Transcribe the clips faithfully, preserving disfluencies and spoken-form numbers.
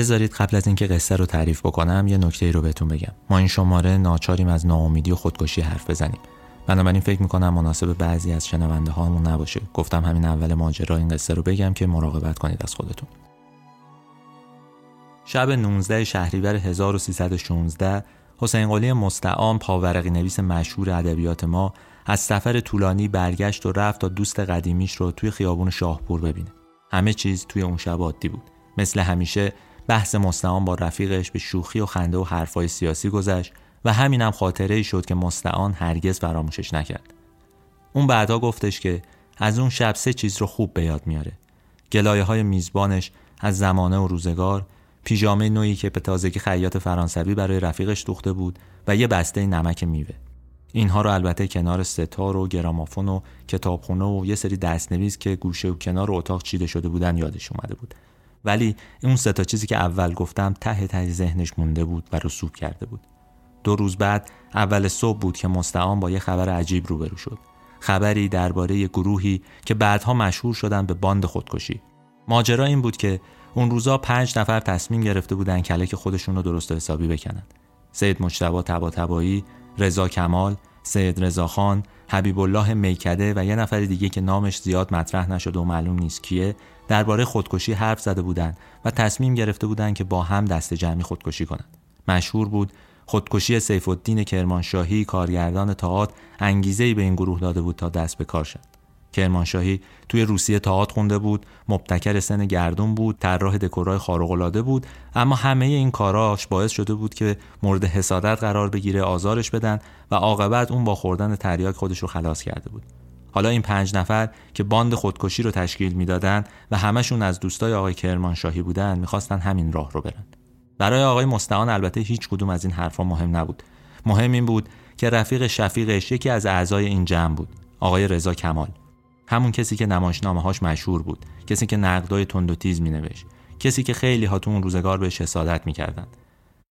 بذارید قبل از اینکه قصه رو تعریف بکنم یه نکته رو بهتون بگم. ما این شماره ناچاریم از ناامیدی و خودکشی حرف بزنیم. بنابراین فکر می‌کنم مناسب بعضی از شنونده هامون نباشه. گفتم همین اول ماجرا این قصه رو بگم که مراقبت کنید از خودتون. شب نوزده شهریور هزار و سیصد و شانزده حسین قلی مستعان، پاورقی نویس مشهور ادبیات ما، از سفر طولانی برگشت و رفت تا دوست قدیمیش رو توی خیابون شاهپور ببینه. همه چیز توی اون شب عادی بود. مثل همیشه بحث مستعان با رفیقش به شوخی و خنده و حرفای سیاسی گذشت و همینم خاطره‌ای شد که مستعان هرگز فراموشش نکرد. اون بعدا گفتش که از اون شب سه چیز رو خوب به یاد میاره: گلایه‌های میزبانش از زمانه و روزگار، پیژامه نوعی که به تازگی خیاط فرانسوی برای رفیقش دوخته بود و یه بسته نمک میوه. اینها رو البته کنار ستار و گرامافون و کتابخونه و یه سری دست‌نویس که گوشه و کنار اتاق چیده شده بودن یادش اومده بود. ولی اون سه تا چیزی که اول گفتم ته ته ذهنش مونده بود و رسوب کرده بود. دو روز بعد اول صبح بود که مستعان با یه خبر عجیب روبرو شد. خبری درباره گروهی که بعدها مشهور شدن به باند خودکشی. ماجرا این بود که اون روزا پنج نفر تصمیم گرفته بودن کلک خودشون رو درست و حسابی بکنن. سید مشتاق تباتبائی، رضا کمال، سید رضا خان حبیب الله میکده و یه نفر دیگه که نامش زیاد مطرح نشد و معلوم نیست کیه، درباره خودکشی حرف زده بودن و تصمیم گرفته بودن که با هم دست جمعی خودکشی کنن. مشهور بود خودکشی سیفالدین کرمانشاهی، کارگردان تئاتر، انگیزه‌ای به این گروه داده بود تا دست به کار شد. کرمانشاهی توی روسیه تئاتر خونده بود، مبتکر سن گردون بود، طراح دکورهای خارق‌العاده بود، اما همه این کاراش باعث شده بود که مورد حسادت قرار بگیره، آزارش بدن و عاقبت اون با خوردن تریاک خودش رو خلاص کرده بود. حالا این پنج نفر که باند خودکشی رو تشکیل میدادن و همشون از دوستای آقای کرمانشاهی بودن، می‌خواستن همین راه رو برن. برای آقای مستعان البته هیچ کدوم از این حرفا مهم نبود. مهم این بود که رفیق شفیقش یکی از اعضای این جمع بود، آقای رضا کمال. همون کسی که نمایشنامه‌هاش مشهور بود، کسی که نقدای تند و تیز می‌نوشت، کسی که خیلی ها تو اون روزگار بهش حسادت می‌کردن.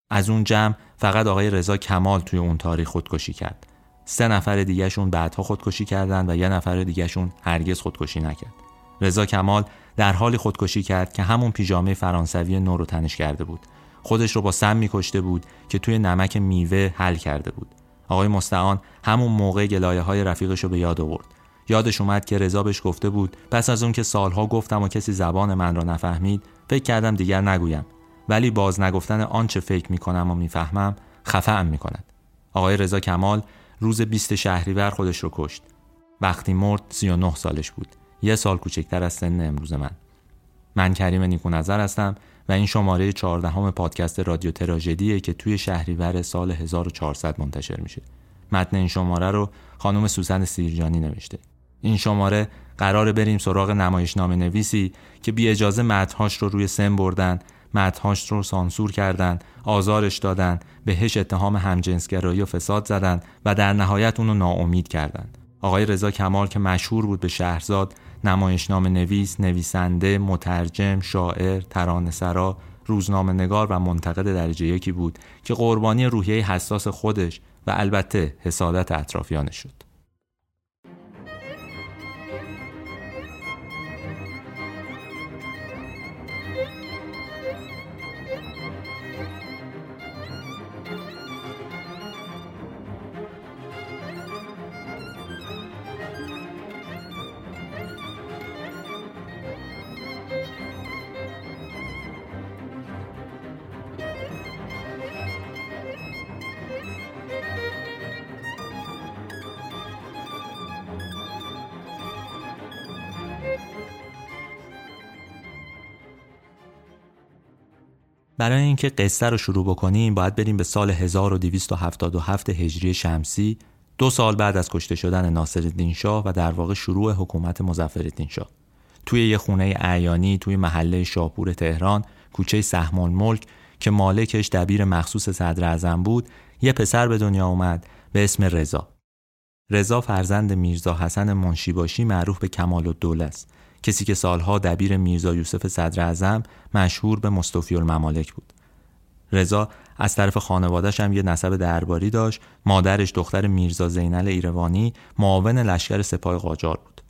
از اون جمع فقط آقای رضا کمال توی اون تاریخ خودکشی کرد. سه نفر دیگه‌شون بعدها خودکشی کردن و یه نفر دیگه‌شون هرگز خودکشی نکرد. رضا کمال در حالی خودکشی کرد که همون پیژامه فرانسوی نو رو تنش کرده بود. خودش رو با سم می‌کشته بود که توی نمک میوه حل کرده بود. آقای مستعان همون موقع گلایه‌های رفیقش رو به یاد آورد. یادش اومد که رضا بهش گفته بود پس از اون که سالها گفتم و کسی زبان من را نفهمید، فکر کردم دیگر نگویم، ولی باز نگفتن آنچه فکر می‌کنم و می‌فهمم خفه‌ام می‌کند. آقای رضا کمال روز بیست شهریور خودش رو کشت. وقتی مرد سی و نه سالش بود، یه سال کوچکتر از سن امروز من. من کریم نیکونظر هستم و این شماره چهاردهم پادکست رادیو تراژدیه که توی شهریور سال هزار و چهارصد منتشر میشه. متن این شماره رو خانم سوزان سیرجانی نوشته. این شماره قراره بریم سراغ نمایشنامه نویسی که بی اجازه متن‌هاش رو روی سن بردن، متن‌هاش رو سانسور کردن، آزارش دادن، بهش اتهام همجنسگرایی و فساد زدن و در نهایت اونو ناامید کردن. آقای رضا کمال که مشهور بود به شهرزاد، نمایشنامه نویس، نویسنده، مترجم، شاعر، ترانه‌سرا، روزنامه نگار و منتقد درجه یکی بود که قربانی روحیه حساس خودش و البته حسادت اطرافیانش شد. برای اینکه قصه رو شروع بکنیم باید بریم به سال هزار و دویست و هفتاد و هفت هجری شمسی، دو سال بعد از کشته شدن ناصرالدین شاه و در واقع شروع حکومت مظفرالدین شاه. توی یه خونه اعیانی توی محله شاپور تهران، کوچه سهم‌الملک که مالکش دبیر مخصوص صدر اعظم بود، یه پسر به دنیا اومد به اسم رضا. رضا فرزند میرزا حسن منشیباشی معروف به کمالالدوله است، کسی که سالها دبیر میرزا یوسف صدر اعظم مشهور به مصطفی الممالک بود. رضا از طرف خانواده‌اش هم یه نسب درباری داشت. مادرش دختر میرزا زینل ایروانی معاون لشکر سپاه قاجار بود.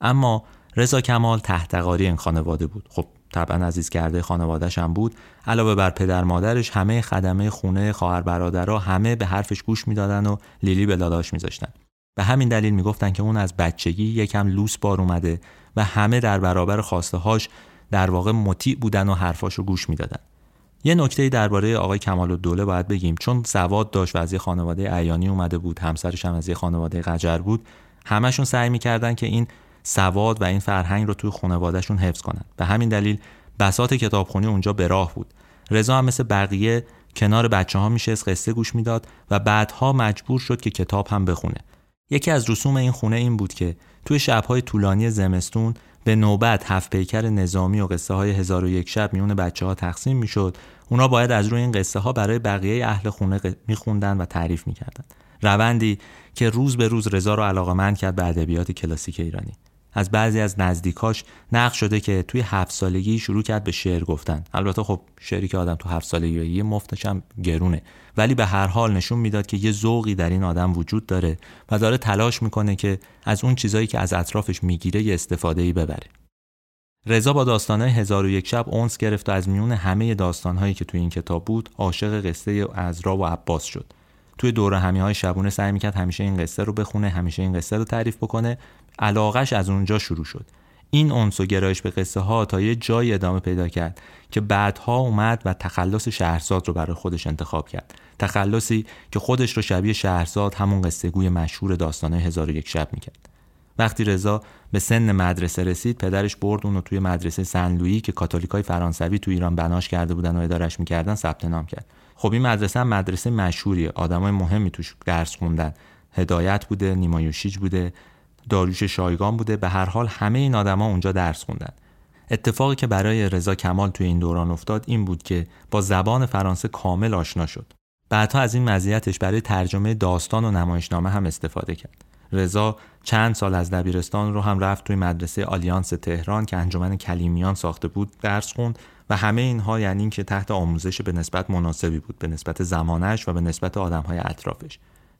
اما رضا کمال تحت قاری این خانواده بود. خب طبعا عزیز کرده خانواده‌اش هم بود. علاوه بر پدر مادرش، همه خدمه خونه، خواهر برادرها همه به حرفش گوش میدادن و لیلی به داداش میذاشتن. به همین دلیل میگفتن که اون از بچگی یکم لوس بار اومده و همه در برابر خواسته‌هاش در واقع مطیع بودن و حرفاشو گوش میدادن. یه نکته درباره آقای کمالالدوله باید بگیم، چون سواد داشت و از یه خانواده عیانی اومده بود، همسرش هم از یه خانواده قاجار بود، همشون سعی می‌کردن که این سواد و این فرهنگ رو توی خانواده‌شون حفظ کنن. به همین دلیل بساط کتابخونی اونجا به راه بود. رضا هم مثل بقیه کنار بچه‌ها میشست، قصه گوش میداد و بعدها مجبور شد که کتاب هم بخونه. یکی از رسوم این خونه این بود که توی شب‌های طولانی زمستون به نوبت هفت پیکر نظامی و قصه های هزار و یک شب میون بچه ها تقسیم میشد. اونا باید از روی این قصه ها برای بقیه اهل خونه میخوندن و تعریف میکردن. روندی که روز به روز رضا رو علاقه‌مند کرد به ادبیات کلاسیک ایرانی. از بعضی از نزدیکاش نقل شده که توی هفت سالگی شروع کرد به شعر گفتن. البته خب شعری که آدم تو هفت سالگی یه مفتش هم گرونه، ولی به هر حال نشون میداد که یه ذوقی در این آدم وجود داره و داره تلاش میکنه که از اون چیزایی که از اطرافش میگیره یه استفاده‌ای ببره. رضا با داستان‌های هزار و یک شب اونس گرفت و از میون همه داستان‌هایی که توی این کتاب بود عاشق قصه عذرا و عباس شد. توی دوره همیهای شبونه سعی میکرد همیشه این قصه رو بخونه، همیشه این قصه رو تعریف بکنه. علاقه‌اش از اونجا شروع شد. این انس و گرایش به قصه ها تا یه جای ادامه پیدا کرد که بعدها اومد و تخلص شهرزاد رو برای خودش انتخاب کرد. تخلصی که خودش رو شبیه شهرزاد، همون قصه گوی مشهور داستانه هزار و یک شب میکرد. وقتی رضا به سن مدرسه رسید، پدرش برد اون رو توی مدرسه سن لویی که کاتولیکای فرانسوی تو ایران بناش کرده بودن و ادارش میکردن ثبت نام کرد. خب این مدرسه هم مدرسه مشهوریه، آدمای مهمی توش درس خوندن. هدایت بوده، نیمایوشیج بوده، داریوش شایگان بوده. به هر حال همه این آدما اونجا درس خوندن. اتفاقی که برای رضا کمال توی این دوران افتاد این بود که با زبان فرانسه کامل آشنا شد. بعدها از این مزیتش برای ترجمه داستان و نمایشنامه هم استفاده کرد. رضا چند سال از دبیرستان رو هم رفت توی مدرسه آلیانس تهران که انجمن کلیمیان ساخته بود درس خوند و همه اینها یعنی این که تحت آموزش به نسبت مناسبی بود، به نسبت زمانش و به نسبت آدم‌های اطرافش.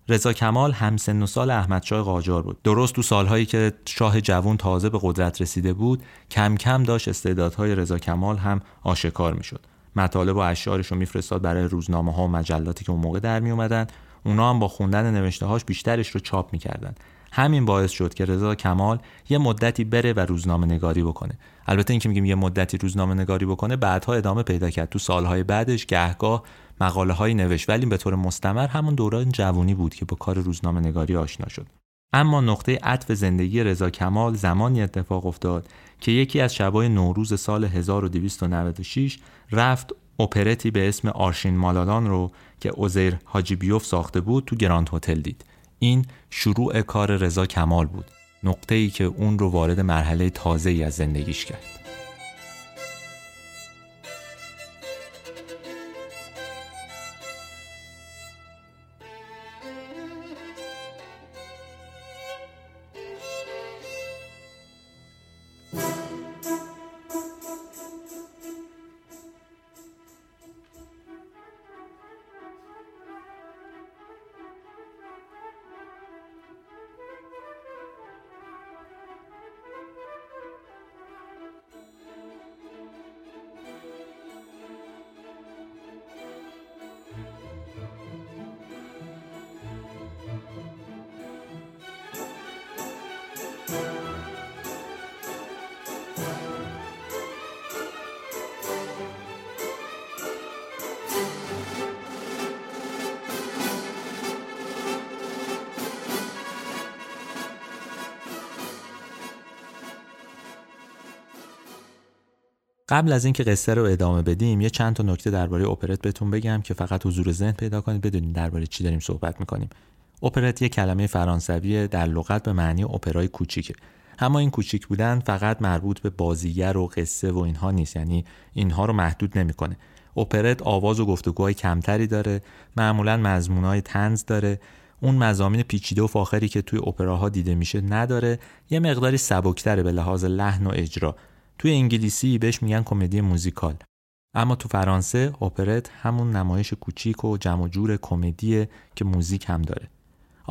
رضا کمال همسن و سال احمدشاه قاجار بود. درست تو سالهایی که شاه جوان تازه به قدرت رسیده بود، کم کم داشت استعدادهای رضا کمال هم آشکار میشد. مطالب و اشعارش رو میفرستاد برای روزنامه‌ها و مجلاتی که اون موقع در می اومدن. اونا هم با خوندن نوشته‌هاش بیشترش رو چاپ می‌کردن. همین باعث شد که رضا کمال یه مدتی بره و روزنامه‌نگاری بکنه. البته این که میگیم یه مدتی روزنامه‌نگاری بکنه، بعدها ادامه پیدا کرد. تو سالهای بعدش گهگاه مقاله‌هایی نوشت، ولی به طور مستمر همون دوران جوانی بود که با کار روزنامه‌نگاری آشنا شد. اما نقطه عطف زندگی رضا کمال زمانی اتفاق افتاد که یکی از شب‌های نوروز سال هزار و دویست و نود و شش رفت اپرتی به اسم آرشین مالالان رو که اوزئیر حاجی بیوف ساخته بود تو گراند هتل دید. این شروع کار رضا کمال بود، نقطه‌ای که اون رو وارد مرحله تازه‌ای از زندگیش کرد. قبل از اینکه قصه رو ادامه بدیم، یه چند تا نکته درباره اپرت بهتون بگم که فقط حضور ذهن پیدا کنید، بدونید درباره چی داریم صحبت می‌کنیم. اپرت یه کلمه فرانسویه در لغت به معنی اپرای کوچیکه. اما این کوچیک بودن فقط مربوط به بازیگر و قصه و اینها نیست، یعنی اینها رو محدود نمی‌کنه. اپرت آواز و گفتگوهای کمتری داره، معمولاً مضمونای طنز داره، اون مضامین پیچیده و فاخری که توی اپراها دیده میشه نداره، یه مقداری سبک‌تره به لحاظ لحن و اجرا. توی انگلیسی بهش میگن کمدی موزیکال، اما تو فرانسه اپرت همون نمایش کوچیک و جمع جور کمدیه که موزیک هم داره.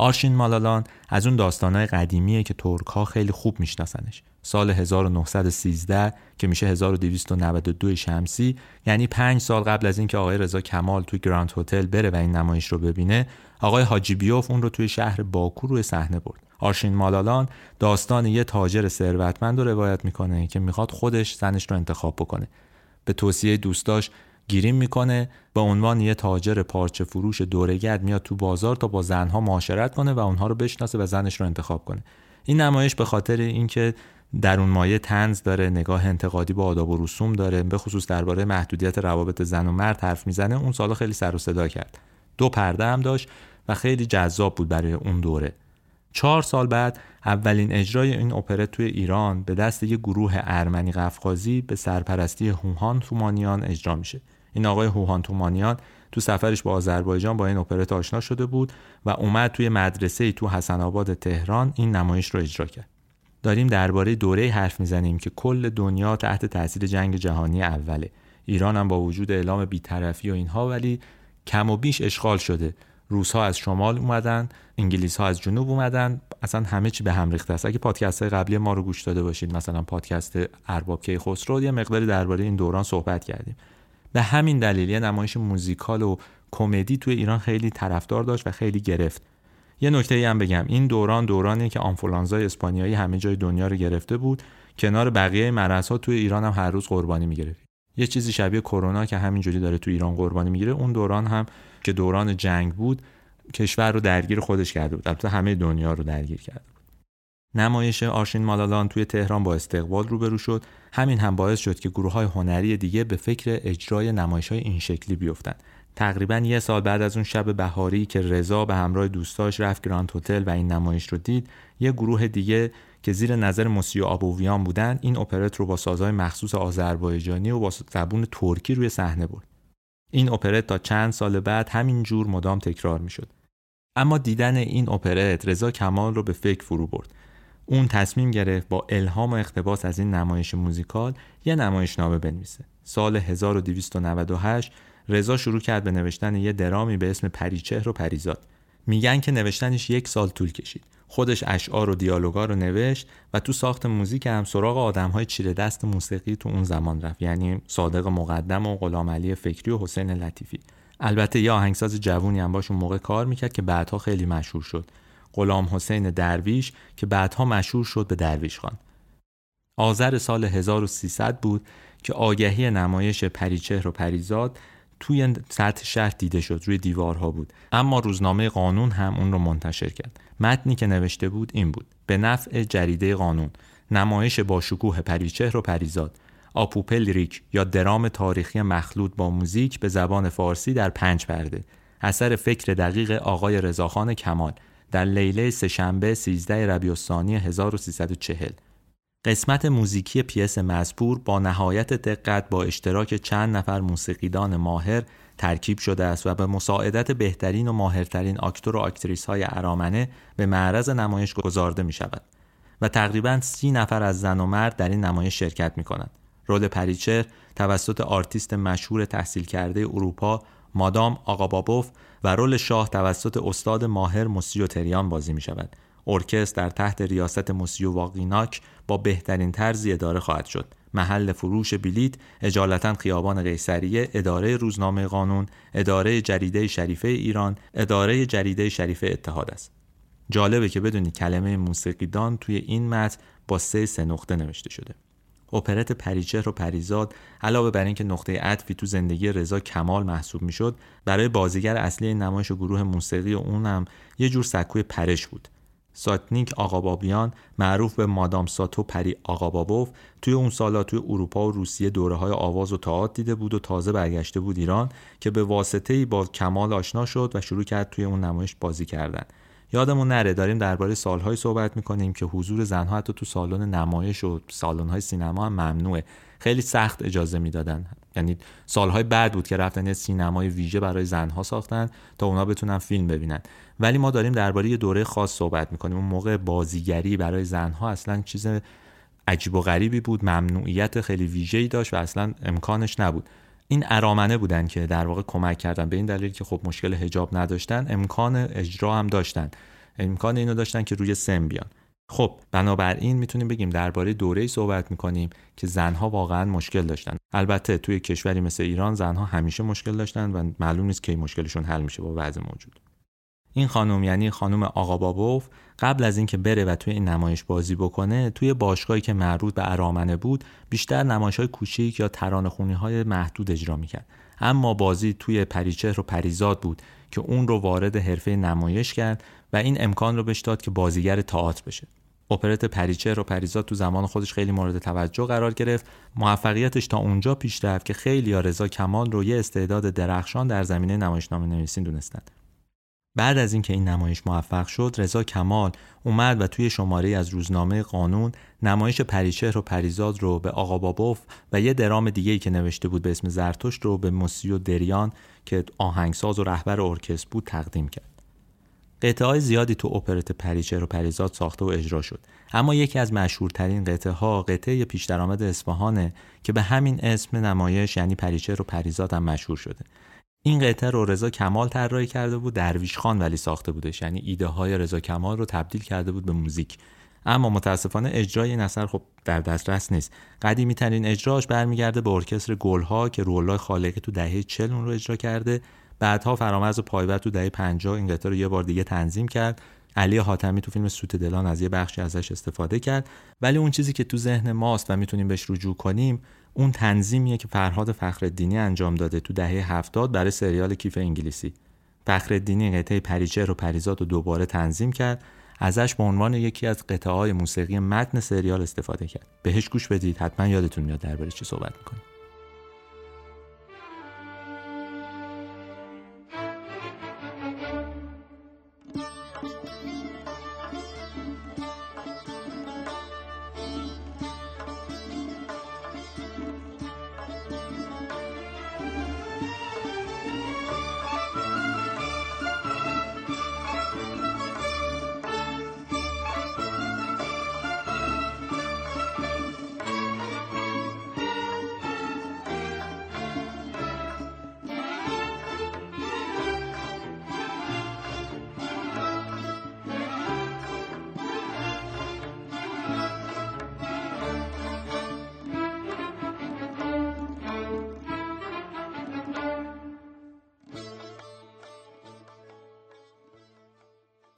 آرشین مالالان از اون داستانای قدیمیه که ترک‌ها خیلی خوب میشناسنش. سال هزار و نهصد و سیزده که میشه هزار و دویست و نود و دو شمسی، یعنی پنج سال قبل از اینکه آقای رضا کمال توی گراند هتل بره و این نمایش رو ببینه، آقای حاجی بیوف اون رو توی شهر باکو روی صحنه برد. آرشین مالالان داستان یه تاجر ثروتمند رو روایت میکنه که میخواد خودش زنش رو انتخاب بکنه. به توصیه دوستاش گیریم میکنه، با عنوان یه تاجر پارچه فروش دورگرد میاد تو بازار تا با زنها معاشرت کنه و اونها رو بشناسه و زنش رو انتخاب کنه. این نمایش به خاطر اینکه در اون مایه طنز داره، نگاه انتقادی به آداب و رسوم داره، به خصوص درباره محدودیت روابط زن و مرد حرف میزنه، اون سالا خیلی سر و صدا کرد. دو پرده هم داشت و خیلی جذاب بود برای اون دوره. چهار سال بعد اولین اجرای این اپرت توی ایران به دست یک گروه ارمنی قفقازی به سرپرستی هوهان تومانیان اجرا میشه. این آقای هوهان تومانیان تو سفرش به آذربایجان با این اپرت آشنا شده بود و اومد توی مدرسه‌ای تو حسن آباد تهران این نمایش رو اجرا کرد. داریم درباره دوره حرف میزنیم که کل دنیا تحت تاثیر جنگ جهانی اوله. ایران هم با وجود اعلام بی‌طرفی و اینها ولی کم و بیش اشغال شده. روس‌ها از شمال اومدن، انگلیس‌ها از جنوب اومدن، اصلا همه چی به هم ریخته است. اگه پادکست‌های قبلی ما رو گوش داده باشید، مثلا پادکست ارباب کیخسرو، یه مقداری درباره این دوران صحبت کردیم. به همین دلیل یه نمایش موزیکال و کمدی توی ایران خیلی طرفدار داشت و خیلی گرفت. یه نکته‌ای هم بگم، این دوران دورانیه که آنفولانزای اسپانیایی همه جای دنیا رو گرفته بود، کنار بقیه مرض‌ها توی ایران هم هر روز قربانی می‌گرفت. یه چیزی شبیه کرونا که همینجوری داره تو ایران قربانی میگیره، اون دوران هم که دوران جنگ بود کشور رو درگیر خودش کرده بود، البته همه دنیا رو درگیر کرده بود. نمایش آرشین مالالان توی تهران با استقبال روبرو شد. همین هم باعث شد که گروه‌های هنری دیگه به فکر اجرای نمایش‌های این شکلی بیفتن. تقریباً یه سال بعد از اون شب بهاری که رضا به همراه دوستاش رفت گراند هتل و این نمایش رو دید، یه گروه دیگه که زیر نظر مسیو ابویان بودن این اپرت رو با سازهای مخصوص آذربایجانی و با زبون ترکی روی صحنه برد. این اپرت تا چند سال بعد همین جور مدام تکرار می‌شد. اما دیدن این اپرت رضا کمال رو به فکر فرو برد. اون تصمیم گرفت با الهام و اقتباس از این نمایش موزیکال یه نمایشنامه بنویسه. سال هزار و دویست و نود و هشت رضا شروع کرد به نوشتن یه درامی به اسم پریچهر و پریزاد. میگن که نوشتنش یک سال طول کشید. خودش اشعار و دیالوگا رو نوشت و تو ساخت موزیک هم سراغ آدم‌های چیره دست موسیقی تو اون زمان رفت، یعنی صادق مقدم و غلام علی فکری و حسین لطیفی. البته یه آهنگساز جوونی هم باش اون موقع کار میکرد که بعدها خیلی مشهور شد، غلام حسین درویش، که بعدها مشهور شد به درویش خان. آذر سال هزار و سیصد بود که آگهی نمایش پریچهر و پریزاد توی سطح شهر دیده شد، روی دیوارها بود. اما روزنامه قانون هم اون رو منتشر کرد. متنی که نوشته بود این بود: به نفع جریده قانون، نمایش با شکوه پریچهر و پریزاد، آپوپه لیریک یا درام تاریخی مخلوط با موزیک به زبان فارسی در پنج پرده، اثر فکر دقیق آقای رضا خان کمال، در لیله سه‌شنبه سیزده ربیع الثانی هزار و سیصد و چهل. قسمت موزیکی پیس مزبور با نهایت دقت با اشتراک چند نفر موسیقیدان ماهر ترکیب شده است و به مساعدت بهترین و ماهرترین آکتور و آکتریس های ارامنه به معرض نمایش گذارده می شود و تقریباً سی نفر از زن و مرد در این نمایش شرکت می کنند. رول پریچر توسط آرتیست مشهور تحصیل کرده اروپا مادام آقابابوف و رول شاه توسط استاد ماهر مسیو تریان بازی می شود. ارکستر در تحت ریاست مسیو واقیناک با بهترین طرزی اداره خواهد شد. محل فروش بلیت اجالتا خیابان قیصریه، اداره روزنامه قانون، اداره جریده شریفه ایران، اداره جریده شریفه اتحاد است. جالبه که بدونی کلمه موسیقیدان توی این متن با سه سه نقطه نوشته شده. اپرت پریچهر و پریزاد علاوه بر اینکه نقطه عطفی تو زندگی رضا کمال محسوب میشد، برای بازیگر اصلی نمایش و گروه موسیقی اونم یه جور سکوی پرش بود. ساتنیک آقابابیان، معروف به مادام ساتو پری آقابابوف، توی اون سالا توی اروپا و روسیه دوره‌های آواز و تئاتر دیده بود و تازه برگشته بود ایران که به واسطه‌ای با کمال آشنا شد و شروع کرد توی اون نمایش بازی کردن. یادمون نره داریم درباره سال‌های صحبت می‌کنیم که حضور زن‌ها حتی تو سالن نمایش و سالن‌های سینما هم ممنوعه. خیلی سخت اجازه میدادن، یعنی سالهای بعد بود که رفتن یه سینمای ویژه برای زنها ساختن تا اونا بتونن فیلم ببینن. ولی ما داریم درباره یه دوره خاص صحبت میکنیم. اون موقع بازیگری برای زنها اصلا چیز عجیب و غریبی بود، ممنوعیت خیلی ویژه‌ای داشت و اصلا امکانش نبود. این ارامنه بودن که در واقع کمک کردن، به این دلیل که خب مشکل حجاب نداشتن، امکان اجرا هم داشتن. امکان اینو داشتن که روی سن بیان. خب بنابراین میتونیم بگیم درباره دوره‌ای صحبت میکنیم که زنها واقعا مشکل داشتن. البته توی کشوری مثل ایران زنها همیشه مشکل داشتن و معلوم نیست کی مشکلشون حل میشه با وضع موجود. این خانم یعنی خانم آقابابوف قبل از اینکه بره و توی این نمایش بازی بکنه، توی باشگاهی که معروف به ارامنه بود بیشتر نمایش‌های کوچیک یا ترانه‌خوانی‌های محدود اجرا می‌کرد، اما بازی توی پریچهر و پریزاد بود که اون رو وارد حرفه نمایش کرد و این امکان رو بهش داد که بازیگر تئاتر بشه. اپرت پریچهر و پریزاد تو زمان خودش خیلی مورد توجه قرار گرفت. موفقیتش تا اونجا پیش رفت که خیلی‌ها رضا کمال رو یه استعداد درخشان در زمینه نمایشنامه‌نویسی دونستند. بعد از اینکه این نمایش موفق شد، رضا کمال اومد و توی شماره از روزنامه قانون نمایش پریچهر و پریزاد رو به آقابابوف و یه درام دیگه‌ای که نوشته بود به اسم زرتشت رو به مسیو دریان که آهنگساز و رهبر ارکستر بود تقدیم کرد. قطعه‌های زیادی تو اپرت پریچهر و پریزاد ساخته و اجرا شد، اما یکی از مشهورترین قطعه‌ها قطعه پیش درآمد اصفهانه که به همین اسم نمایش یعنی پریچهر و پریزاد هم مشهور شده. این قطعه رو رضا کمال طراحی کرده بود، درویش خان ولی ساخته بودش، یعنی ایده های رضا کمال رو تبدیل کرده بود به موزیک. اما متاسفانه اجرای این اثر خب در دسترس نیست. قدیمی ترین اجراش برمیگرده به ارکستر گلها که روح‌الله خالقی تو دهه چهل اون رو اجرا کرده. بعدها فرامرز و پایبرد تو دهه پنجاه این قطعه رو یه بار دیگه تنظیم کرد. علی حاتمی تو فیلم سوت دلان از یه بخشی ازش استفاده کرد. ولی اون چیزی که تو ذهن ماست و میتونیم بهش رجوع کنیم اون تنظیمیه که فرهاد فخرالدینی انجام داده تو دهه هفتاد برای سریال کیف انگلیسی. فخرالدینی قطعه پریچهر و پریزاد رو دوباره تنظیم کرد، ازش به عنوان یکی از قطعه‌های موسیقی متن سریال استفاده کرد. بهش گوش بدید، حتما یادتون میاد درباره چی صحبت می‌کنیم.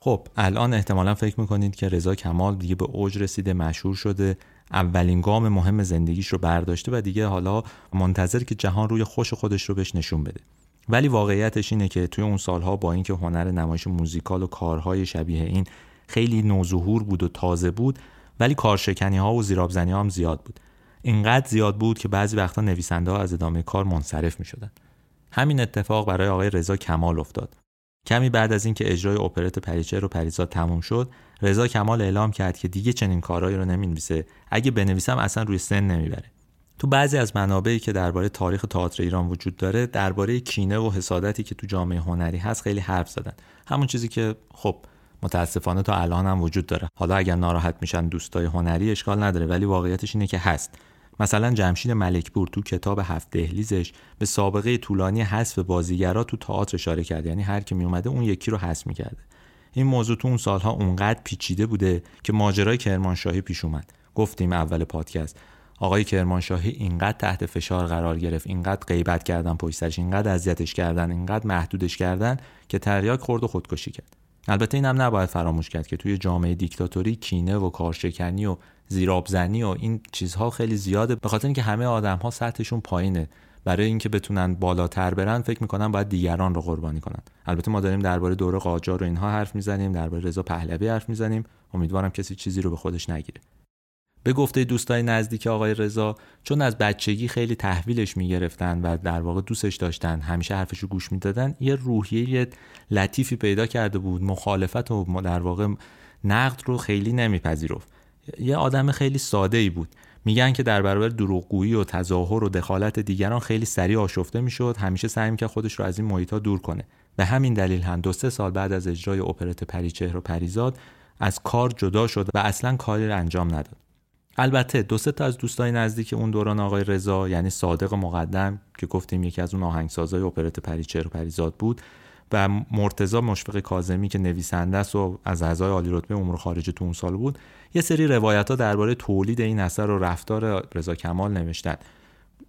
خب الان احتمالا فکر میکنید که رضا کمال دیگه به اوج رسیده، مشهور شده، اولین گام مهم زندگیش رو برداشته و دیگه حالا منتظر که جهان روی خوش خودش رو بهش نشون بده. ولی واقعیتش اینه که توی اون سالها با اینکه هنر نمایش موزیکال و کارهای شبیه این خیلی نوظهور بود و تازه بود، ولی کارشکنی ها و زیرآبزنی ها هم زیاد بود. اینقدر زیاد بود که بعضی وقتا نویسنده ها از ادامه کار منصرف میشدن. همین اتفاق برای آقای رضا کمال افتاد. کمی بعد از اینکه اجرای اپرت پریچهر و پریزاد تموم شد، رضا کمال اعلام کرد که دیگه چنین کارهایی رو نمی‌نویسه. اگه بنویسم اصلا روی سن نمیبره. تو بعضی از منابعی که درباره تاریخ تئاتر ایران وجود داره، درباره کینه و حسادتی که تو جامعه هنری هست خیلی حرف زدن. همون چیزی که خب متاسفانه تا الان هم وجود داره. حالا اگر ناراحت میشن دوستای هنری اشکال نداره، ولی واقعیتش اینه که هست. مثلا جمشید ملکپور تو کتاب هفت دهلیزش به سابقه طولانی حذف بازیگرا تو تئاتر اشاره کرد، یعنی هر کی می اومده اون یکی رو حذف می‌کرده. این موضوع تو اون سالها اونقدر پیچیده بوده که ماجرای کرمانشاهی پیش اومد. گفتیم اول پادکست آقای کرمانشاهی اینقدر تحت فشار قرار گرفت، اینقدر غیبت کردن پشت سرش، اینقدر اذیتش کردن، اینقدر محدودش کردن که تریاک خورد و خودکشی کرد. البته اینم نباید فراموش کرد که توی جامعه دیکتاتوری کینه و کارشکنی و زیرآبزنی و این چیزها خیلی زیاده، به خاطر اینکه همه آدم‌ها سطحشون پایینه. برای اینکه بتونن بالاتر برن فکر می‌کنن باید دیگران رو قربانی کنن. البته ما داریم درباره دوره قاجار و اینها حرف میزنیم، درباره رضا پهلوی حرف میزنیم، امیدوارم کسی چیزی رو به خودش نگیره. به گفته دوستای نزدیک آقای رضا، چون از بچگی خیلی تحویلش می‌گرفتن و در واقع دوستش داشتن، همیشه حرفش رو گوش می‌دادن، یه روحیه لطیفی پیدا کرده بود. مخالفت و در واقع نقد رو خیلی نمی‌پذیرفت. یه آدم خیلی ساده‌ای بود. میگن که در برابر دروغگویی و تظاهر و دخالت دیگران خیلی سریع آشفته میشد، همیشه سعی می‌کرد خودش رو از این محیط‌ها دور کنه. به همین دلیل هم دو سه سال بعد از اجرای اپرت پریچهر و پریزاد از کار جدا شد و اصلاً کاری رو انجام نداد. البته دو سه تا از دوستای نزدیک اون دوران آقای رضا، یعنی صادق مقدم که گفتیم یکی از اون آهنگسازای اپرت پریچهر و پریزاد بود و مرتضی مشفق کاظمی که نویسنده است و از اعضای عالی رتبه امور خارجه تو اون سال بود، یه سری روایت‌ها درباره تولید این اثر و رفتار رضا کمال نوشتند.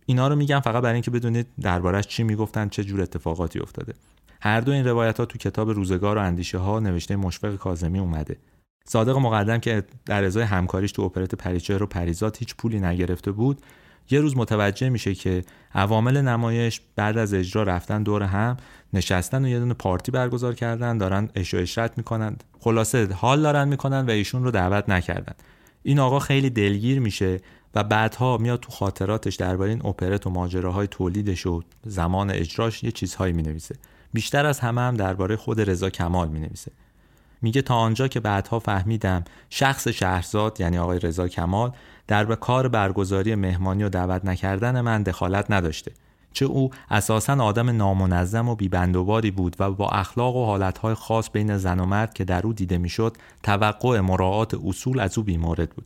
اینا رو میگم فقط برای اینکه بدونید درباره‌اش چی میگفتن، چه جور اتفاقاتی افتاده. هر دو این روایت‌ها تو کتاب روزگار و اندیشه‌ها نوشته مشفق کاظمی اومده. صادق مقدم که در ازای همکاریش تو اپرات پریچهر و پریزاد هیچ پولی نگرفته بود، یه روز متوجه میشه که عوامل نمایش بعد از اجرا رفتن دور هم نشستن و یه دونه پارتی برگزار کردن، دارن عشا و عشرت میکنن، خلاصه حال دارن میکنن و ایشون رو دعوت نکردن. این آقا خیلی دلگیر میشه و بعدها میاد تو خاطراتش درباره این اپرات و ماجراهای تولیدش و زمان اجراش یه چیزهایی مینویسه. بیشتر از همه هم درباره خود رضا کمال مینویسه. میگه تا آنجا که بعدها فهمیدم شخص شهرزاد، یعنی آقای رضا کمال، در به کار برگزاری مهمانی و دعوت نکردن من دخالت نداشته، چه او اساساً آدم نامنظم و بی‌بندوباری بود و با اخلاق و حالتهای خاص بین زن و مرد که در او دیده میشد توقع مراعات اصول از او بیمورد بود.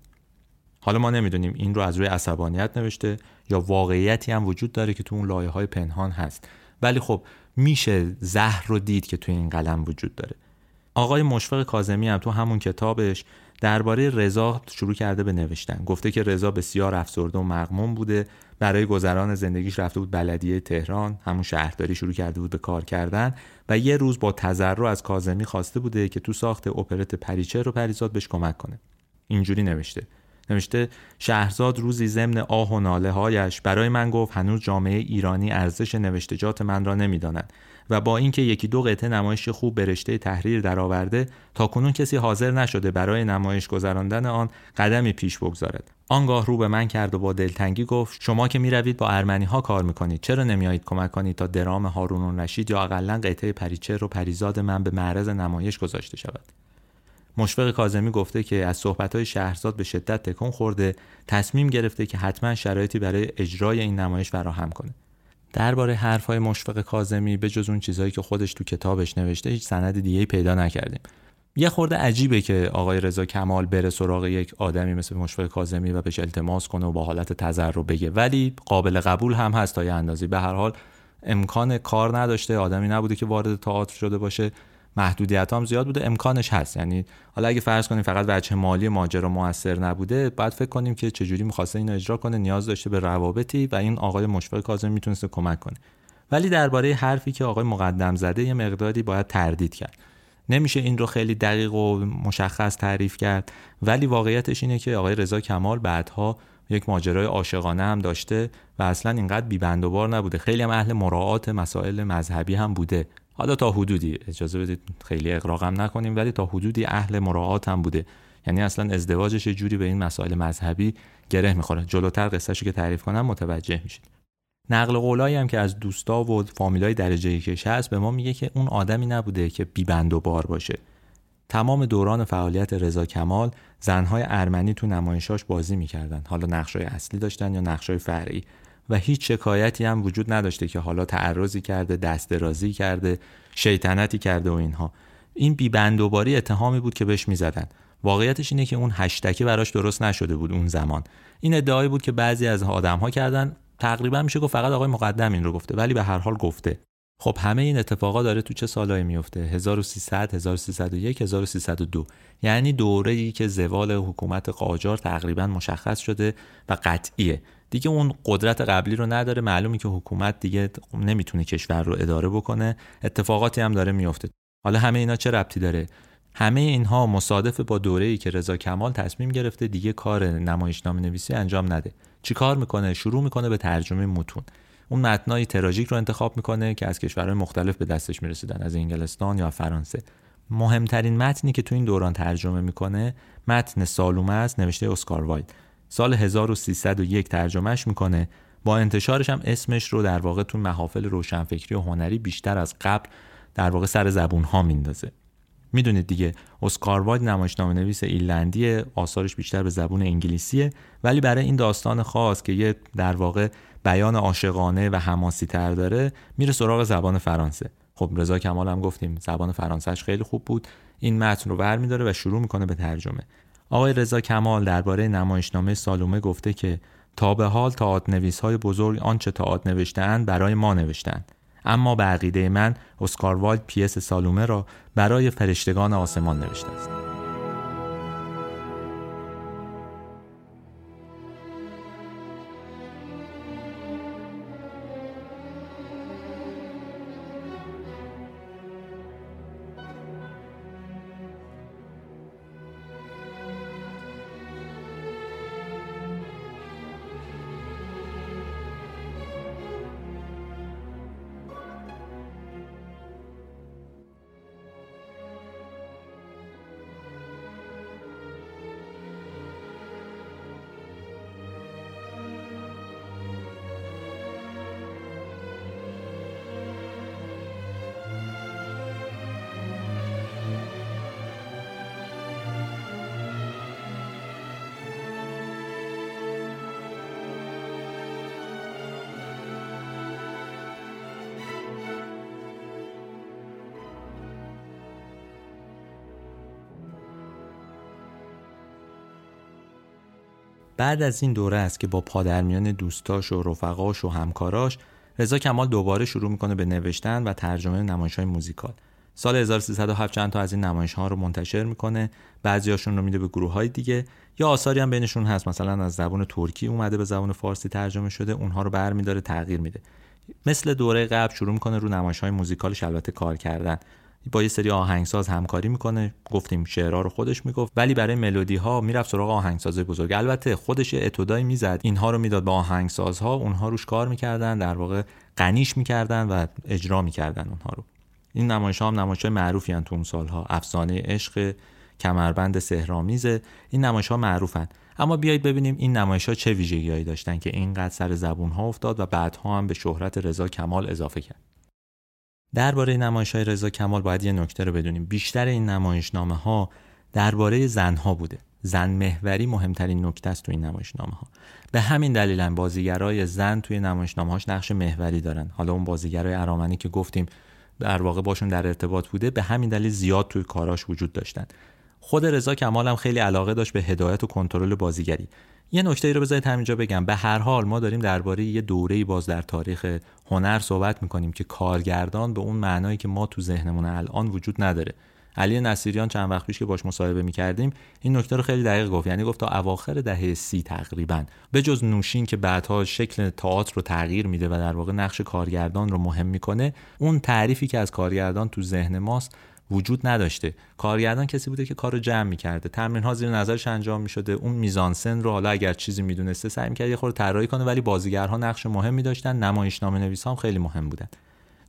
حالا ما نمیدونیم این رو از روی عصبانیت نوشته یا واقعیتی هم وجود داره که تو اون لایه‌های پنهان هست، ولی خب میشه زهر رو دید که تو این قلم وجود داره. آقای مشفق کاظمی هم تو همون کتابش درباره رضا شروع کرده به نوشتن. گفته که رضا بسیار افسرده و مغموم بوده، برای گذران زندگیش رفته بود بلدیه تهران، همون شهرداری شروع کرده بود به کار کردن و یه روز با تضرع از کاظمی خواسته بوده که تو ساخت اپرات پریچهر و پریزاد بهش کمک کنه. اینجوری نوشته. نوشته شهرزاد روزی ضمن آه و ناله هایش برای من گفت هنوز جامعه ایرانی ارزش نوشتجات من را نمی‌داند و با اینکه یکی دو قطعه نمایش خوب به رشته تحریر درآورده، تاکنون کسی حاضر نشده برای نمایش گذراندن آن قدمی پیش بگذارد. آنگاه رو به من کرد و با دلتنگی گفت شما که می‌روید با ارمنی‌ها کار می‌کنید، چرا نمی‌آیید کمک کنید تا درام هارون رشید یا حداقل قطعه پریچهر و پریزاد من به معرض نمایش گذاشته شود؟ مشفق کاظمی گفته که از صحبت‌های شهرزاد به شدت تکون خورده، تصمیم گرفته که حتما شرایطی برای اجرای این نمایش فراهم کنه. درباره حرف‌های مشفق کاظمی به جز اون چیزایی که خودش تو کتابش نوشته هیچ سند دیگه‌ای پیدا نکردیم. یه خورده عجیبه که آقای رضا کمال بره سراغ یک آدمی مثل مشفق کاظمی و بهش التماس کنه و با حالت تضرع بگه، ولی قابل قبول هم هست تا یه اندازی. به هر حال امکان کار نداشته، آدمی نبوده که وارد تئاتر شده باشه، محدودیت هم زیاد بوده، امکانش هست. یعنی حالا اگه فرض کنیم فقط وجه مالی ماجرا مؤثر نبوده، بعد فکر کنیم که چجوری می‌خواسته اینو اجرا کنه، نیاز داشته به روابطی و این آقای مشفق کاظمی میتونسته کمک کنه. ولی درباره حرفی که آقای مقدم زده یه مقداری باید تردید کرد. نمیشه این رو خیلی دقیق و مشخص تعریف کرد، ولی واقعیتش اینه که آقای رضا کمال بعدها یک ماجرای عاشقانه هم داشته و اصلاً اینقدر بی‌بندوبار نبوده، خیلی هم اهل مراعات مسائل مذهبی هم بوده. حالا تا حدودی، اجازه بدید خیلی اغراقم نکنیم، ولی تا حدودی اهل مراعات هم بوده. یعنی اصلا ازدواجش یه جوری به این مسائل مذهبی گره میخوره. جلوتر قصه‌شو که تعریف کنم متوجه میشید. نقل قولایی هم که از دوستا و فامیلای درجه یکش هست به ما میگه که اون آدمی نبوده که بی‌بند و بار باشه. تمام دوران فعالیت رضا کمال زنهای ارمنی تو نمایشاش بازی میکردن، حالا نقشای اصلی داشتن یا نقشای فرعی، و هیچ شکایتی هم وجود نداشته که حالا تعرضی کرده، دست درازی کرده، شیطنتی کرده و اینها. این بی‌بندوباری اتهامی بود که بهش میزدن. واقعیتش اینه که اون هشتکی براش درست نشده بود اون زمان. این ادعایی بود که بعضی از آدم‌ها کردن، تقریبا میشه گفت فقط آقای مقدم این رو گفته، ولی به هر حال گفته. خب همه این اتفاقا داره تو چه سالایی میفته؟ هزار و سیصد، هزار و سیصد و یک، هزار و سیصد و دو، یعنی دوره‌ای که زوال حکومت قاجار تقریبا مشخص شده و قطعیه. دیگه اون قدرت قبلی رو نداره، معلومه که حکومت دیگه نمیتونه کشور رو اداره بکنه، اتفاقاتی هم داره میفته. حالا همه اینا چه ربطی داره؟ همه اینها مصادف با دوره‌ای که رضا کمال تصمیم گرفته دیگه کار نمایشنامه نویسی انجام نده. چیکار میکنه؟ شروع میکنه به ترجمه متون. اون متنای تراژیک رو انتخاب میکنه که از کشورهای مختلف به دستش میرسیدن، از انگلستان یا فرانسه. مهمترین متنی که تو این دوران ترجمه میکنه متن سالومه است، نوشته اسکار وایت. سال هزار و سیصد و یک ترجمهش میکنه. با انتشارش هم اسمش رو در واقع تو محافل روشنفکری و هنری بیشتر از قبل در واقع سر زبون ها میندازه. میدونید دیگه اسکار وایت نمایشنامه نویس ایرلندیه، آثارش بیشتر به زبون انگلیسیه، ولی برای این داستان خاص که یه در واقع بیان عاشقانه و حماسی تر داره میره سراغ زبان فرانسه. خب رضا کمال هم گفتیم زبان فرانسهش خیلی خوب بود. این متن رو برمی‌داره و شروع میکنه به ترجمه. آقای رضا کمال درباره نمایشنامه سالومه گفته که تا به حال تئاترنویس‌های بزرگ آنچه تئاتر نوشته‌اند برای ما نوشتند، اما به عقیده من اسکار وایت پیس سالومه را برای فرشتگان آسمان نوشته است. بعد از این دوره است که با پادرمیان دوستاش و رفقاش و همکاراش رضا کمال دوباره شروع میکنه به نوشتن و ترجمه نمایش‌های موزیکال. سال هزار و سیصد و هفت چند تا از این نمایش‌ها رو منتشر میکنه، بعضیاشون رو میده به گروه‌های دیگه، یا آثاری هم بینشون هست مثلا از زبان ترکی اومده به زبان فارسی ترجمه شده، اونها رو برمی‌داره تغییر میده. مثل دوره قبل شروع میکنه رو نمایش‌های موزیکالش البته کار کردن. با یه سری آهنگساز همکاری میکنه، گفتیم شعرها رو خودش میگفت، ولی برای ملودی ها میرفت سراغ آهنگسازای بزرگ. البته خودش اتودای میزد، اینها رو میداد به آهنگسازها، اونها روش کار میکردن، در واقع غنیش میکردن و اجرا میکردن اونها رو. این نمایش ها هم نمایش های معروفی ان تو اون سالها، افسانه عشق، کمربند سحرآمیز، این نمایش ها معروفن. اما بیایید ببینیم این نمایش ها چه ویژگیایی داشتن که اینقدر سر زبون ها افتاد و بعدها هم به شهرت رضا کمال اضافه کرد. درباره نمایش‌های رضا کمال باید یه نکته رو بدونیم. بیشتر این نمایشنامه‌ها درباره زن‌ها بوده. زن محوری مهمترین نکته است تو این نمایشنامه‌ها. به همین دلیلن بازیگرای زن توی نمایشنامه‌هاش نقش محوری دارن. حالا اون بازیگرای ارامنی که گفتیم در واقع باشون در ارتباط بوده، به همین دلیل زیاد توی کاراش وجود داشتن. خود رضا کمال هم خیلی علاقه داشت به هدایت و کنترل بازیگری. یه نکته ای رو بذارید همینجا بگم. به هر حال ما داریم درباره یه دوره‌ای باز در تاریخ هنر صحبت می‌کنیم که کارگردان به اون معنایی که ما تو ذهنمون الان وجود نداره. علی نصیریان چند وقت پیش که باش مصاحبه می‌کردیم این نکته رو خیلی دقیق گفت. یعنی گفت تا اواخر دهه سی تقریباً به جز نوشین که بعدها شکل تئاتر رو تغییر میده و در واقع نقش کارگردان رو مهم می‌کنه، اون تعریفی که از کارگردان تو ذهن ماست وجود نداشته. کارگردان کسی بوده که کارو جمع می‌کرده، تمرین‌ها زیر نظرش انجام می‌شده، اون میزانسن رو حالا اگر چیزی می‌دونسته سعی می‌کرد یه خورده طراحی کنه، ولی بازیگرها نقش مهمی داشتن، نمایشنامه‌نویس‌ها هم خیلی مهم بودن.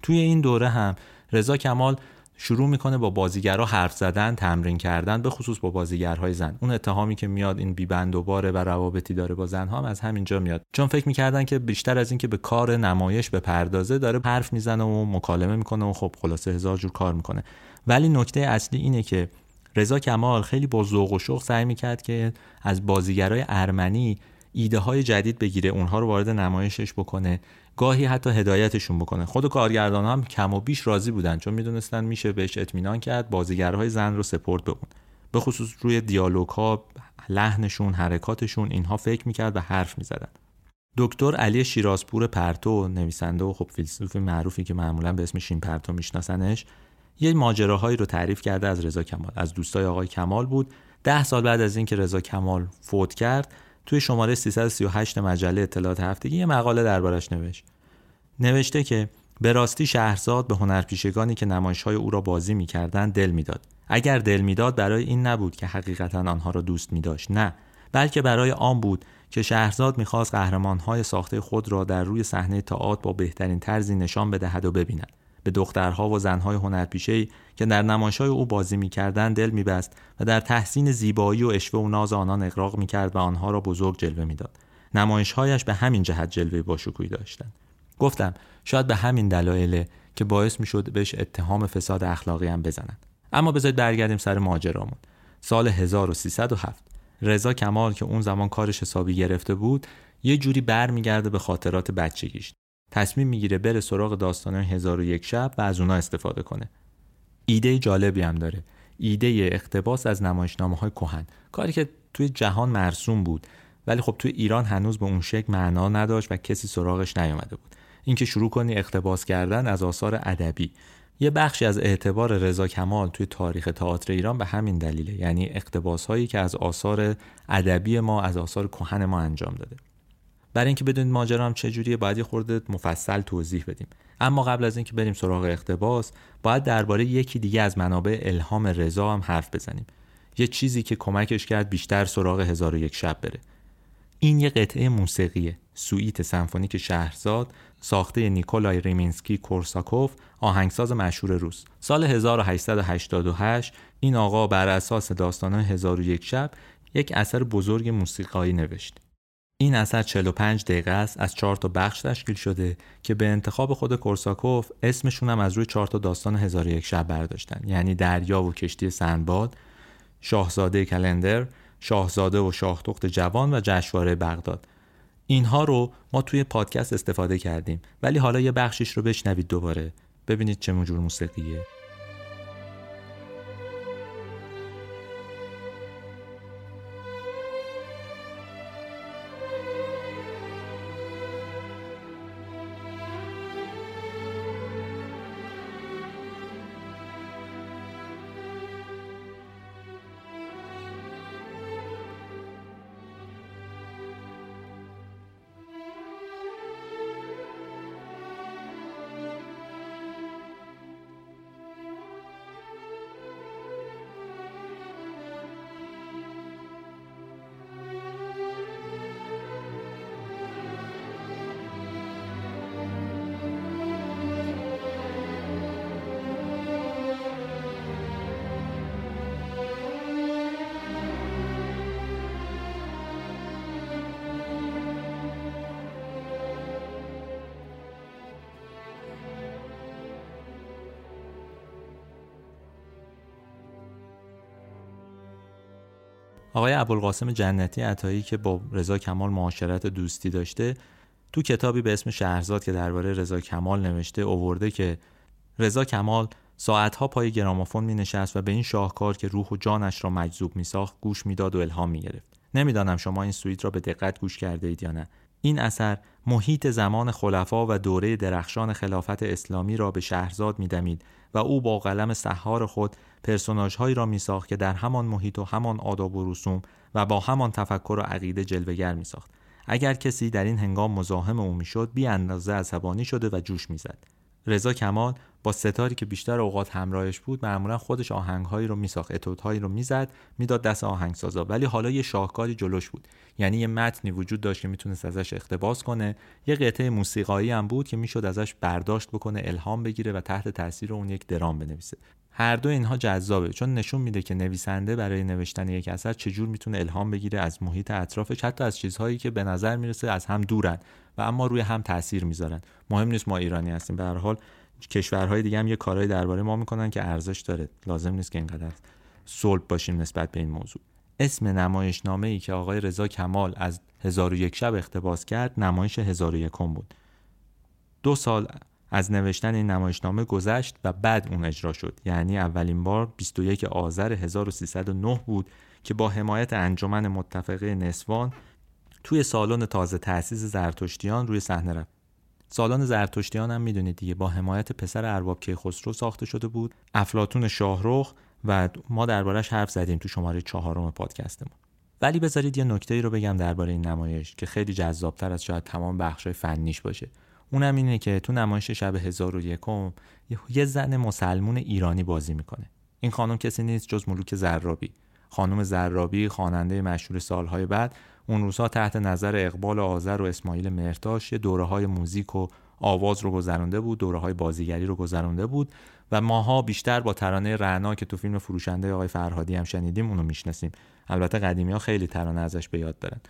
توی این دوره هم رضا کمال شروع می‌کنه با بازیگرها حرف زدن، تمرین کردن، به خصوص با بازیگرهای زن. اون اتهامی که میاد این بی‌بند و باره و روابطی داره با زن‌ها هم از همین جا میاد، چون فکر می‌کردن که بیشتر از این که به کار نمایش بپردازه داره حرف میزنه و مکالمه می‌کنه و خب خلاصه هزار جور کار می‌کنه. ولی نکته اصلی اینه که رضا کمال خیلی با ذوق و شوق سعی میکرد که از بازیگرای ارمنی ایده های جدید بگیره، اونها رو وارد نمایشش بکنه، گاهی حتی هدایتشون بکنه. خود کارگردان هم کم و بیش راضی بودن، چون میدونستن میشه بهش اطمینان کرد، بازیگرهای زن رو سپورت به اون. به خصوص روی دیالوگ ها، لحنشون، حرکاتشون اینها فکر میکرد و حرف میزدن. دکتر علی شیرازپور پرتو، نویسنده و خب فیلسوف معروفی که معمولا به اسم شین پرتو میشناسنش، یه ماجراهایی رو تعریف کرده از رضا کمال. از دوستای آقای کمال بود. ده سال بعد از این که رضا کمال فوت کرد، توی شماره سیصد و سی و هشت مجله اطلاعات هفتگی یه مقاله دربارش نوشت. نوشته که به راستی شهرزاد به هنرپیشگانی که نمایش‌های او را بازی می‌کردند دل می‌داد. اگر دل می‌داد برای این نبود که حقیقتاً آنها را دوست می‌داشت، نه، بلکه برای آن بود که شهرزاد می‌خواست قهرمان‌های ساخته خود را در روی صحنه تئاتر با بهترین طرزی نشان بدهد و ببیند. به دخترها و زنهای هنرپیشه‌ای که در نمایش‌های او بازی می‌کردند دل می‌بست و در تحسین زیبایی و عشوه و ناز آنان اغراق می‌کرد و آنها را بزرگ جلوه می‌داد. نمایش‌هایش به همین جهت جلوه باشکوهی داشتند. گفتم شاید به همین دلایل که باعث می‌شد بهش اتهام فساد اخلاقی هم بزنند. اما بذارید برگردیم سر ماجرامون. سال هزار و سیصد و هفت رضا کمال که اون زمان کارش حسابی گرفته بود، یه جوری برمیگرده به خاطرات بچگیش. تصمیم میگیره بره سراغ داستان‌های هزار و یک شب و از اونا استفاده کنه. ایده جالبی هم داره. ایده اقتباس از نمایشنامه‌های کهن. کاری که توی جهان مرسوم بود، ولی خب توی ایران هنوز به اون شکل معنا نداشت و کسی سراغش نیامده بود. اینکه شروع کنی اقتباس کردن از آثار ادبی. یه بخشی از اعتبار رضا کمال توی تاریخ تئاتر ایران به همین دلیله، یعنی اقتباس‌هایی که از آثار ادبی ما، از آثار کهن ما انجام داده. برای اینکه بدونید ماجرا هم چه جوریه باید یه خورده مفصل توضیح بدیم. اما قبل از اینکه بریم سراغ اقتباس، باید درباره یکی دیگه از منابع الهام رضا هم حرف بزنیم. یه چیزی که کمکش کرد بیشتر سراغ هزار و یک شب بره. این یه قطعه موسیقیه، سوئیت سمفونیک شهرزاد، ساخته نیکولای ریمینسکی کورساکوف، آهنگساز مشهور روس. سال هزار و هشتصد و هشتاد و هشت این آقا بر اساس داستان‌های هزار و یک شب یک اثر بزرگ موسیقایی نوشت. این اثر چهل و پنج دقیقه است، از چهار تا بخش تشکیل شده که به انتخاب خود کورساکوف اسمشون هم از روی چهار تا داستان هزار و یک شب برداشتن، یعنی دریا و کشتی سنباد، شاهزاده کلندر، شاهزاده و شاهتخت جوان و جشنواره بغداد. اینها رو ما توی پادکست استفاده کردیم، ولی حالا یه بخشش رو بشنوید دوباره ببینید چه مجور موسیقیه. آقای ابوالقاسم جنتی عطایی که با رضا کمال معاشرت دوستی داشته، تو کتابی به اسم شهرزاد که درباره رضا کمال نوشته آورده که رضا کمال ساعتها پای گرامافون می نشست و به این شاهکار که روح و جانش را مجذوب می ساخت گوش می داد و الهام می گرفت. نمیدانم شما این سویت را به دقت گوش کرده اید یا نه. این اثر محیط زمان خلفا و دوره درخشان خلافت اسلامی را به شهرزاد می‌دمید و او با قلم سحار خود پرسوناژهایی را می‌ساخت که در همان محیط و همان آداب و رسوم و با همان تفکر و عقیده جلوه‌گر می‌ساخت. اگر کسی در این هنگام مزاحم او می‌شد، بی‌اندازه عصبانی شده و جوش می‌زد. رضا کمال با ستاری که بیشتر اوقات همراهش بود، معمولاً خودش آهنگ‌هایی رو می‌ساخت، اتودهایی رو می‌زد، میداد دست آهنگسازا، ولی حالا یه شاهکاری جلوش بود. یعنی یه متنی وجود داشت که میتونست ازش اقتباس کنه، یه قطعه موسیقایی هم بود که میشد ازش برداشت بکنه، الهام بگیره و تحت تاثیر اون یک درام بنویسه. هر دو اینها جذابه، چون نشون میده که نویسنده برای نوشتن یک اثر چجور میتونه الهام بگیره از محیط اطرافش، حتی از چیزهایی که به نظر میرسه از هم دورن و اما روی هم تاثیر میذارن. مهم نیست ما ایرانی هستیم، به هر حال کشورهای دیگه هم یه کارهای درباره ما میکنن که ارزش داره، لازم نیست که اینقدر صلب باشیم نسبت به این موضوع. اسم نمایشنامه‌ای که آقای رضا کمال از هزار و یک شب اقتباس کرد، نمایش هزار و یکم بود. دو سال از نوشتن این نمایشنامه گذشت و بعد اون اجرا شد. یعنی اولین بار بیست و یک آذر هزار و سیصد و نه بود که با حمایت انجمن متفقه نسوان توی سالن تازه تأسیس زرتشتیان روی صحنه رفت. سالن زرتشتیان هم میدونید دیگه، با حمایت پسر ارباب کیخسرو ساخته شده بود، افلاطون شاهرخ، و ما دربارش حرف زدیم تو شماره چهارم پادکستمون. ولی بذارید یه نکته‌ای رو بگم درباره این نمایش که خیلی جذاب‌تر از شاید تمام بخش‌های فنیش باشه. اونم اینه که تو نمایش شب هزار و یکم یه زن مسلمون ایرانی بازی میکنه. این خانم کسی نیست جز ملوک زرابی. خانم زرابی خواننده مشهور سالهای بعد، اون روزها تحت نظر اقبال آذر و اسماعیل مرتاش یه دوره‌های موزیک و آواز رو گذرانده بود، دوره‌های بازیگری رو گذرانده بود و ماها بیشتر با ترانه رعنا که تو فیلم فروشنده آقای فرهادی هم شنیدیم اونو میشناسیم. البته قدیمی‌ها خیلی ترانه ازش به یاد دارن.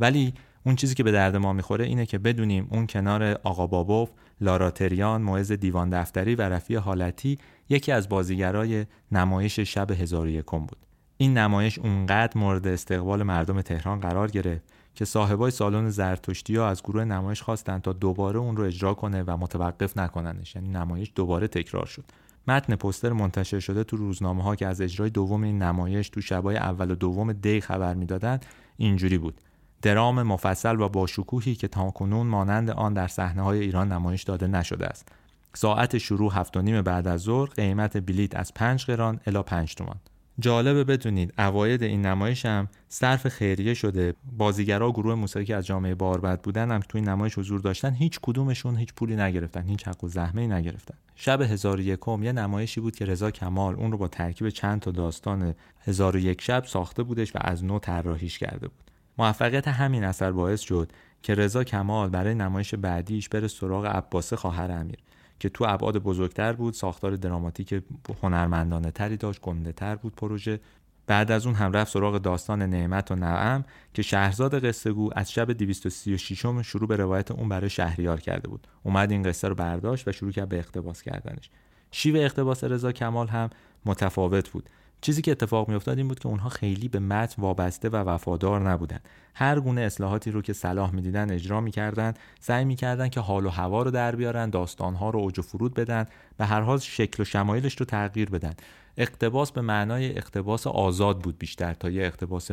ولی اون چیزی که به درد ما میخوره اینه که بدونیم اون کنار آقابابوف، لاراتریان، موعظ دیوان دفتری و رفیع حالتی یکی از بازیگرای نمایش شب هزار و یکم بود. این نمایش اونقدر مورد استقبال مردم تهران قرار گرفت که صاحبای سالن زرتشتی‌ها از گروه نمایش خواستن تا دوباره اون رو اجرا کنه و متوقف نکننش، یعنی نمایش دوباره تکرار شد. متن پوستر منتشر شده تو روزنامه‌ها که از اجرای دوم این نمایش تو شبای اول و دوم دی خبر میدادن اینجوری بود: درام مفصل و باشکوهی که تاکنون مانند آن در صحنه‌های ایران نمایش داده نشده است. ساعت شروع هفت و نیم بعد از ظهر، قیمت بلیت از پنج قران الی پنج تومان. جالبه بدونید عواید این نمایش هم صرف خیریه شده. بازیگرا، گروه موسیقی از جامعه باربد بودن هم توی نمایش حضور داشتن، هیچ کدومشون هیچ پولی نگرفتن، هیچ حق و زحمه‌ای نگرفتن. شب هزار و یکم یه نمایشی بود که رضا کمال اون رو با ترکیب چند تا داستان هزار و یک شب ساخته بودش و از نو طراحیش کرده بود. موفقیت همین اثر باعث شد که رضا کمال برای نمایش بعدیش بره سراغ عباسه خواهر امیر که تو ابعاد بزرگتر بود، ساختار دراماتیک هنرمندانه تری داشت، گنده تر بود پروژه. بعد از اون هم رفت سراغ داستان نعمت و نعم که شهرزاد قصه گو از شب دویست و سی و شش شروع به روایت اون برای شهریار کرده بود. اومد این قصه رو برداشت و شروع کرد به اقتباس کردنش. شیوه اقتباس رضا کمال هم متفاوت بود. چیزی که اتفاق میافتاد این بود که اونها خیلی به متن وابسته و وفادار نبودن. هر گونه اصلاحاتی رو که صلاح میدیدن اجرا میکردن، سعی میکردن که حال و هوا رو در بیارن، داستانها رو اوج و فرود بدن، به هر حال شکل و شمایلش رو تغییر بدن. اقتباس به معنای اقتباس آزاد بود بیشتر تا یه اقتباس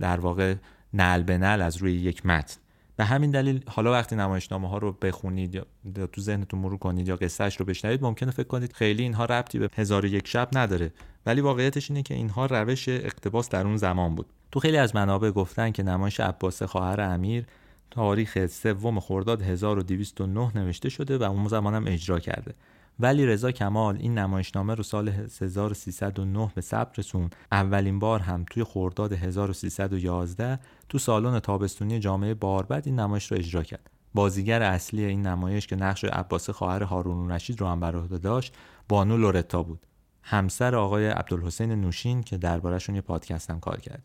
در واقع نعل به نعل از روی یک متن. به همین دلیل حالا وقتی نمایشنامه ها رو بخونید یا تو ذهنتون مرور کنید یا قصه‌اش رو بشنوید، ممکنه فکر کنید خیلی اینها ربطی به هزار و یک شب نداره، ولی واقعیتش اینه که اینها روش اقتباس در اون زمان بود. تو خیلی از منابع گفتن که نمایش عباسه خواهر امیر تاریخ سوم خرداد هزار و دویست و نه نوشته شده و اون زمان هم اجرا کرده، ولی رضا کمال این نمایشنامه رو سال هزار و سیصد و نه به ثبت رسون. اولین بار هم توی خرداد هزار و سیصد و یازده تو سالن تابستونی جامعه باربد این نمایش رو اجرا کرد. بازیگر اصلی این نمایش که نقش عباسه خواهر هارون رشید رو هم بر عهده داشت، بانو لورتا بود، همسر آقای عبدالحسین نوشین که درباره‌شون یه پادکست هم کار کردیم.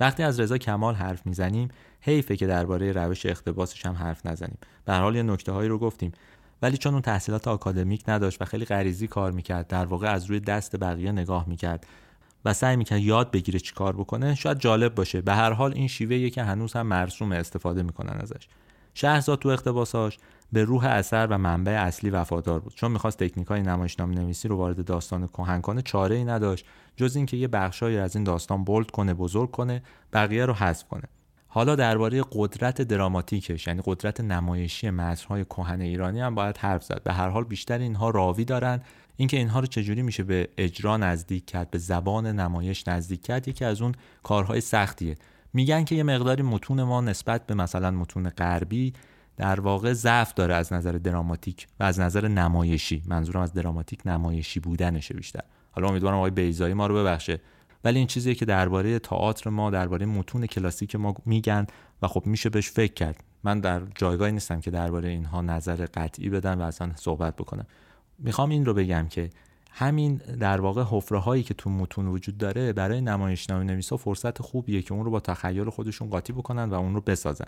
وقتی از رضا کمال حرف میزنیم، حیفه که درباره روش اقتباسش هم حرف نزنیم. به هر حال یه نکته‌هایی رو گفتیم، ولی چون اون تحصیلات آکادمیک نداشت و خیلی غریزی کار میکرد، در واقع از روی دست بقیه نگاه میکرد و سعی میکرد یاد بگیره چی کار بکنه، شاید جالب باشه. به هر حال این شیوه‌ایه که هنوز هم مرسوم استفاده میکنن ازش. شهرزاد تو اقتباساش به روح اثر و منبع اصلی وفادار بود. چون میخواست تکنیکای نمایشنامه‌نویسی رو وارد داستان کهن کنه، چاره‌ای نداشت جز اینکه یه بخشایی از این داستان بولد کنه، بزرگ کنه، بقیه رو حذف کنه. حالا درباره قدرت دراماتیکش، یعنی قدرت نمایشی متن‌های کهن ایرانی هم باید حرف زد. به هر حال بیشتر اینها راوی دارن. اینکه اینها رو چجوری میشه به اجرا نزدیک کرد، به زبان نمایش نزدیک کرد، یکی از اون کارهای سختیه. میگن که یه مقداری متون ما نسبت به مثلا متون غربی در واقع ضعف داره از نظر دراماتیک و از نظر نمایشی. منظورم از دراماتیک نمایشی بودنشه بیشتر. حالا امیدوارم آقای بیضایی ما رو ببخشه، ولی این چیزیه که درباره تئاتر ما، درباره متون کلاسیک ما میگن و خب میشه بهش فکر کرد. من در جایگاهی نیستم که درباره اینها نظر قطعی بدم و اصلا صحبت بکنم. میخوام این رو بگم که همین در واقع حفره هایی که تو متون وجود داره برای نمایشنامه‌نویسا فرصت خوبیه که اون رو با تخیل خودشون قاطی بکنن و اون رو بسازن.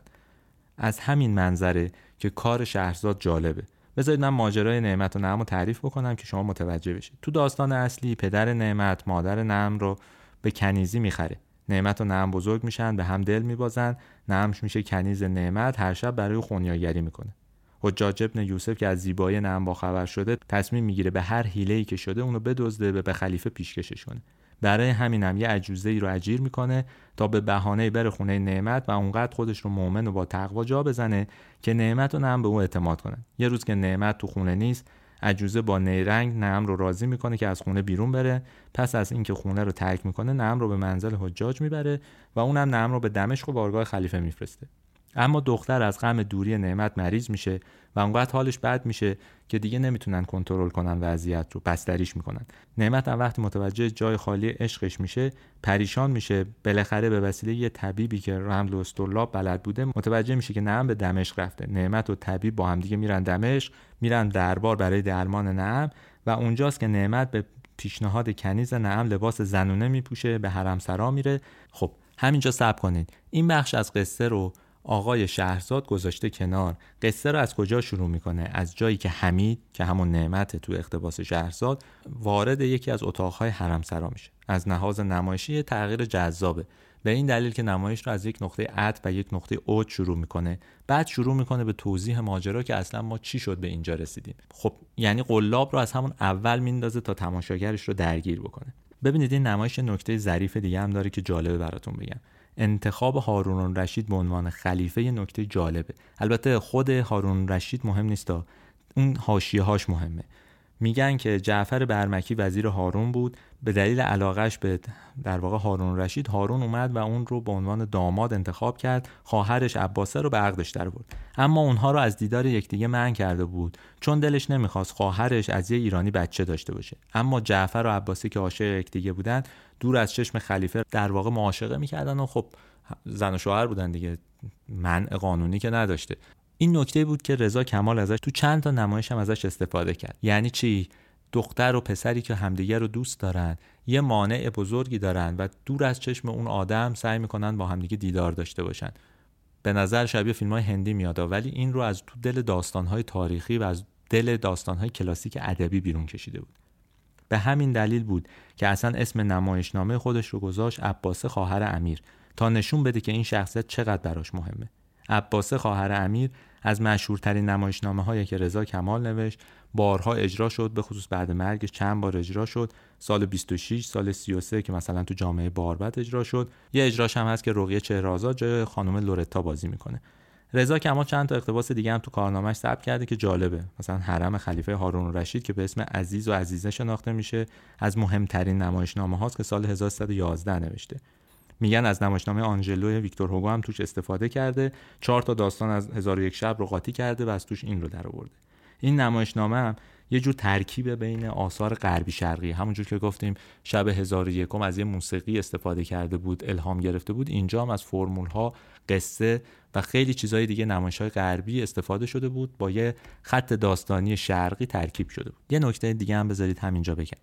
از همین منظره که کار شهرزاد جالبه. بذارید من ماجرای نعمت و نعم رو تعریف بکنم که شما متوجه بشید. تو داستان اصلی پدر نعمت مادر نعم رو به کنیزی میخره. نعمت و نعم بزرگ میشن، به هم دل میبازن. نعمش میشه کنیز نعمت، هر شب برای خونیاگری میکنه. حجاج ابن یوسف که از زیبایی نعم باخبر شده، تصمیم میگیره به هر حیله‌ای که شده اونو بدزده، به خلیفه پیشکشش کنه. برای همین هم یه عجوزه‌ای رو اجیر میکنه تا به بهانه‌ای بره خونه نعمت و اونقدر خودش رو مؤمن و با تقوا جا بزنه که نعمت و نعم به اون اعتماد کنن. یه روز که نعمت تو خونه نیست، عجوزه با نیرنگ نعم رو راضی میکنه که از خونه بیرون بره. پس از اینکه خونه رو ترک میکنه، نعم رو به منزل حجاج میبره و اونم نعم رو به دمشق و بارگاه خلیفه میفرسته. اما دختر از غم دوری نعمت مریض میشه و اونقدر حالش بد میشه که دیگه نمیتونن کنترل کنن وضعیت رو، بستریش میکنن. نعمت هم وقتی متوجه جای خالی عشقش میشه، پریشان میشه. بالاخره به وسیله یه طبیبی که رمل و استرلاب بلد بوده متوجه میشه که نعم به دمشق رفته. نعمت و طبیب با هم دیگه میرن دمشق، میرن دربار برای درمان نعم و اونجاست که نعمت به پیشنهاد کنیز نعم لباس زنونه میپوشه، به حرمسرا میره. خب همینجا صبر کنید. این بخش از قصه رو آقای شهرزاد گذاشته کنار. قصه رو از کجا شروع میکنه؟ از جایی که حمید که همون نعمت تو اقتباس شهرزاد وارد یکی از اتاقهای حرمسرا میشه. از نهاز نمایشی تغییر جذابه، به این دلیل که نمایش رو از یک نقطه عطف و یک نقطه اوج شروع میکنه. بعد شروع میکنه به توضیح ماجرا که اصلا ما چی شد به اینجا رسیدیم. خب یعنی قلاب رو از همون اول میندازه تا تماشاگرش رو درگیر بکنه. ببینید این نمایش نکته ظریف دیگه هم داره که جالبه براتون بگم. انتخاب هارون رشید به عنوان خلیفه یه نکته جالبه. البته خود هارون رشید مهم نیست، اون حاشیه‌هاش مهمه. میگن که جعفر برمکی وزیر هارون بود، به دلیل علاقهش به در واقع هارون رشید، هارون اومد و اون رو به عنوان داماد انتخاب کرد، خواهرش عباسه رو به عقدش در آورد. اما اونها رو از دیدار یکدیگه منع کرده بود، چون دلش نمیخواست خواهرش از یه ایرانی بچه داشته باشه. اما جعفر و عباسه که عاشق یکدیگه بودن، دور از چشم خلیفه در واقع معاشقه میکردن و خب زن و شوهر بودن دیگه، منع قانونی که نداشته. این نکته بود که رضا کمال ازش تو چند تا نمایش هم ازش استفاده کرد. یعنی چی؟ دختر و پسری که همدیگه رو دوست دارن، یه مانع بزرگی دارن و دور از چشم اون آدم سعی میکنن با همدیگه دیدار داشته باشن. به نظر شبیه فیلم‌های هندی میاد، ولی این رو از تو دل داستان‌های تاریخی و از دل داستان‌های کلاسیک ادبی بیرون کشیده بود. به همین دلیل بود که اصلا اسم نمایشنامه خودش رو گذاشت عباسه خواهر امیر، تا نشون بده که این شخصیت چقدر براش مهمه. عباسه خواهر امیر از مشهورترین نمایشنامه‌هایی که رضا کمال نوشت، بارها اجرا شد، به خصوص بعد مرگش چند بار اجرا شد. سال بیست و شش، سال سی و سه که مثلا تو جامعه باربد اجرا شد. یه اجراش هم هست که رقیه چهره‌آزاد جای خانم لورتا بازی میکنه. رضا کمال چند تا اقتباس دیگه هم تو کارنامه‌اش ثبت کرده که جالبه. مثلا حرم خلیفه هارون رشید که به اسم عزیز و عزیزه شناخته میشه، از مهمترین نمایشنامه‌هاست که سال هزار و صد و یازده نوشته. میگن از نمایشنامه آنژلو ویکتور هوگو هم توش استفاده کرده، چهار تا داستان از هزار و یک شب رو قاطی کرده و از توش این رو درآورده. این نمایشنامه هم یه جور ترکیب بین آثار غربی شرقی، همونجور که گفتیم شب هزار و یکم از یه موسیقی استفاده کرده بود، الهام گرفته بود. اینجا هم از فرمول‌ها، قصه و خیلی چیزهای دیگه نمایش‌های غربی استفاده شده بود، با یه خط داستانی شرقی ترکیب شده بود. یه نکته دیگه هم بذارید همینجا بگم.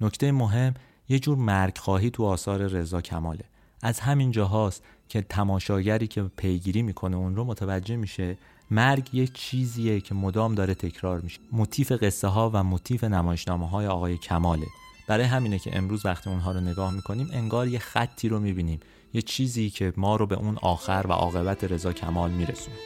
نکته مهم یه جور مرگ‌خواهی تو آثار رضا کماله. از همین جاهاست که تماشاگری که پیگیری میکنه اون رو متوجه میشه مرگ یه چیزیه که مدام داره تکرار میشه. موتیف قصه ها و موتیف نمایشنامه های آقای کماله. برای همینه که امروز وقتی اونها رو نگاه میکنیم انگار یه خطی رو میبینیم، یه چیزی که ما رو به اون آخر و عاقبت رضا کمال میرسونه.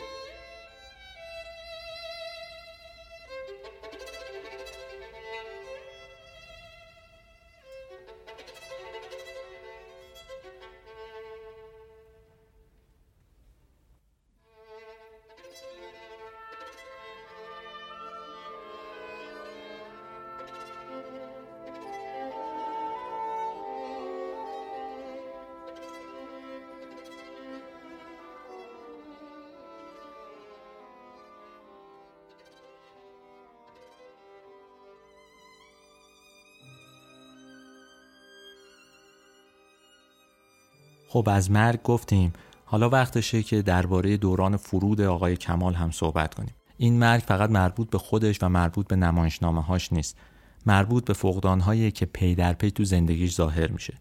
خب از مرگ گفتیم، حالا وقتشه که درباره دوران فرود آقای کمال هم صحبت کنیم. این مرگ فقط مربوط به خودش و مربوط به نمایشنامه‌هاش نیست، مربوط به فقدان‌هایی که پی در پی تو زندگیش ظاهر میشه.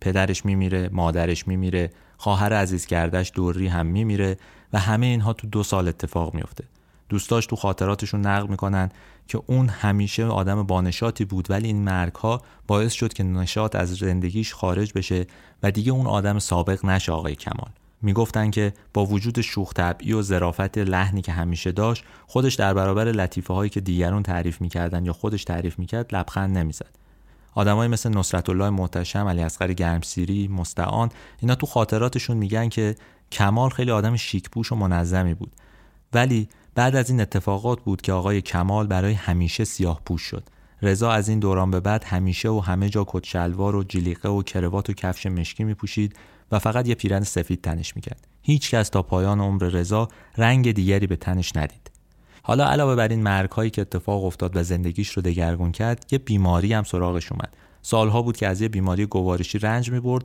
پدرش میمیره، مادرش میمیره، خواهر عزیز کردش دوری هم میمیره و همه اینها تو دو سال اتفاق میفته. دوستاش تو خاطراتشون نقل میکنن که اون همیشه آدم بانشاطی بود، ولی این مرگ‌ها باعث شد که نشاط از زندگیش خارج بشه و دیگه اون آدم سابق نشه آقای کمال. میگفتن که با وجود شوخ طبعی و ظرافت لحنی که همیشه داشت، خودش در برابر لطیفه‌هایی که دیگران تعریف میکردن یا خودش تعریف میکرد لبخند نمیزد. آدمای مثل نصرت الله محتشم، علی اصغر گرمسیری، مستعان، اینا تو خاطراتشون میگن که کمال خیلی آدم شیک‌پوش و منظمی بود. ولی بعد از این اتفاقات بود که آقای کمال برای همیشه سیاه پوش شد. رضا از این دوران به بعد همیشه و همه جا کت شلوار و جلیقه و کروات و کفش مشکی میپوشید و فقط یه پیراهن سفید تنش میکرد. هیچ کس تا پایان عمر رضا رنگ دیگری به تنش ندید. حالا علاوه بر این مرگ‌هایی که اتفاق افتاد و زندگیش رو دگرگون کرد، یه بیماری هم سراغش اومد. سالها بود که از یه بیماری گوارشی رنج می‌برد.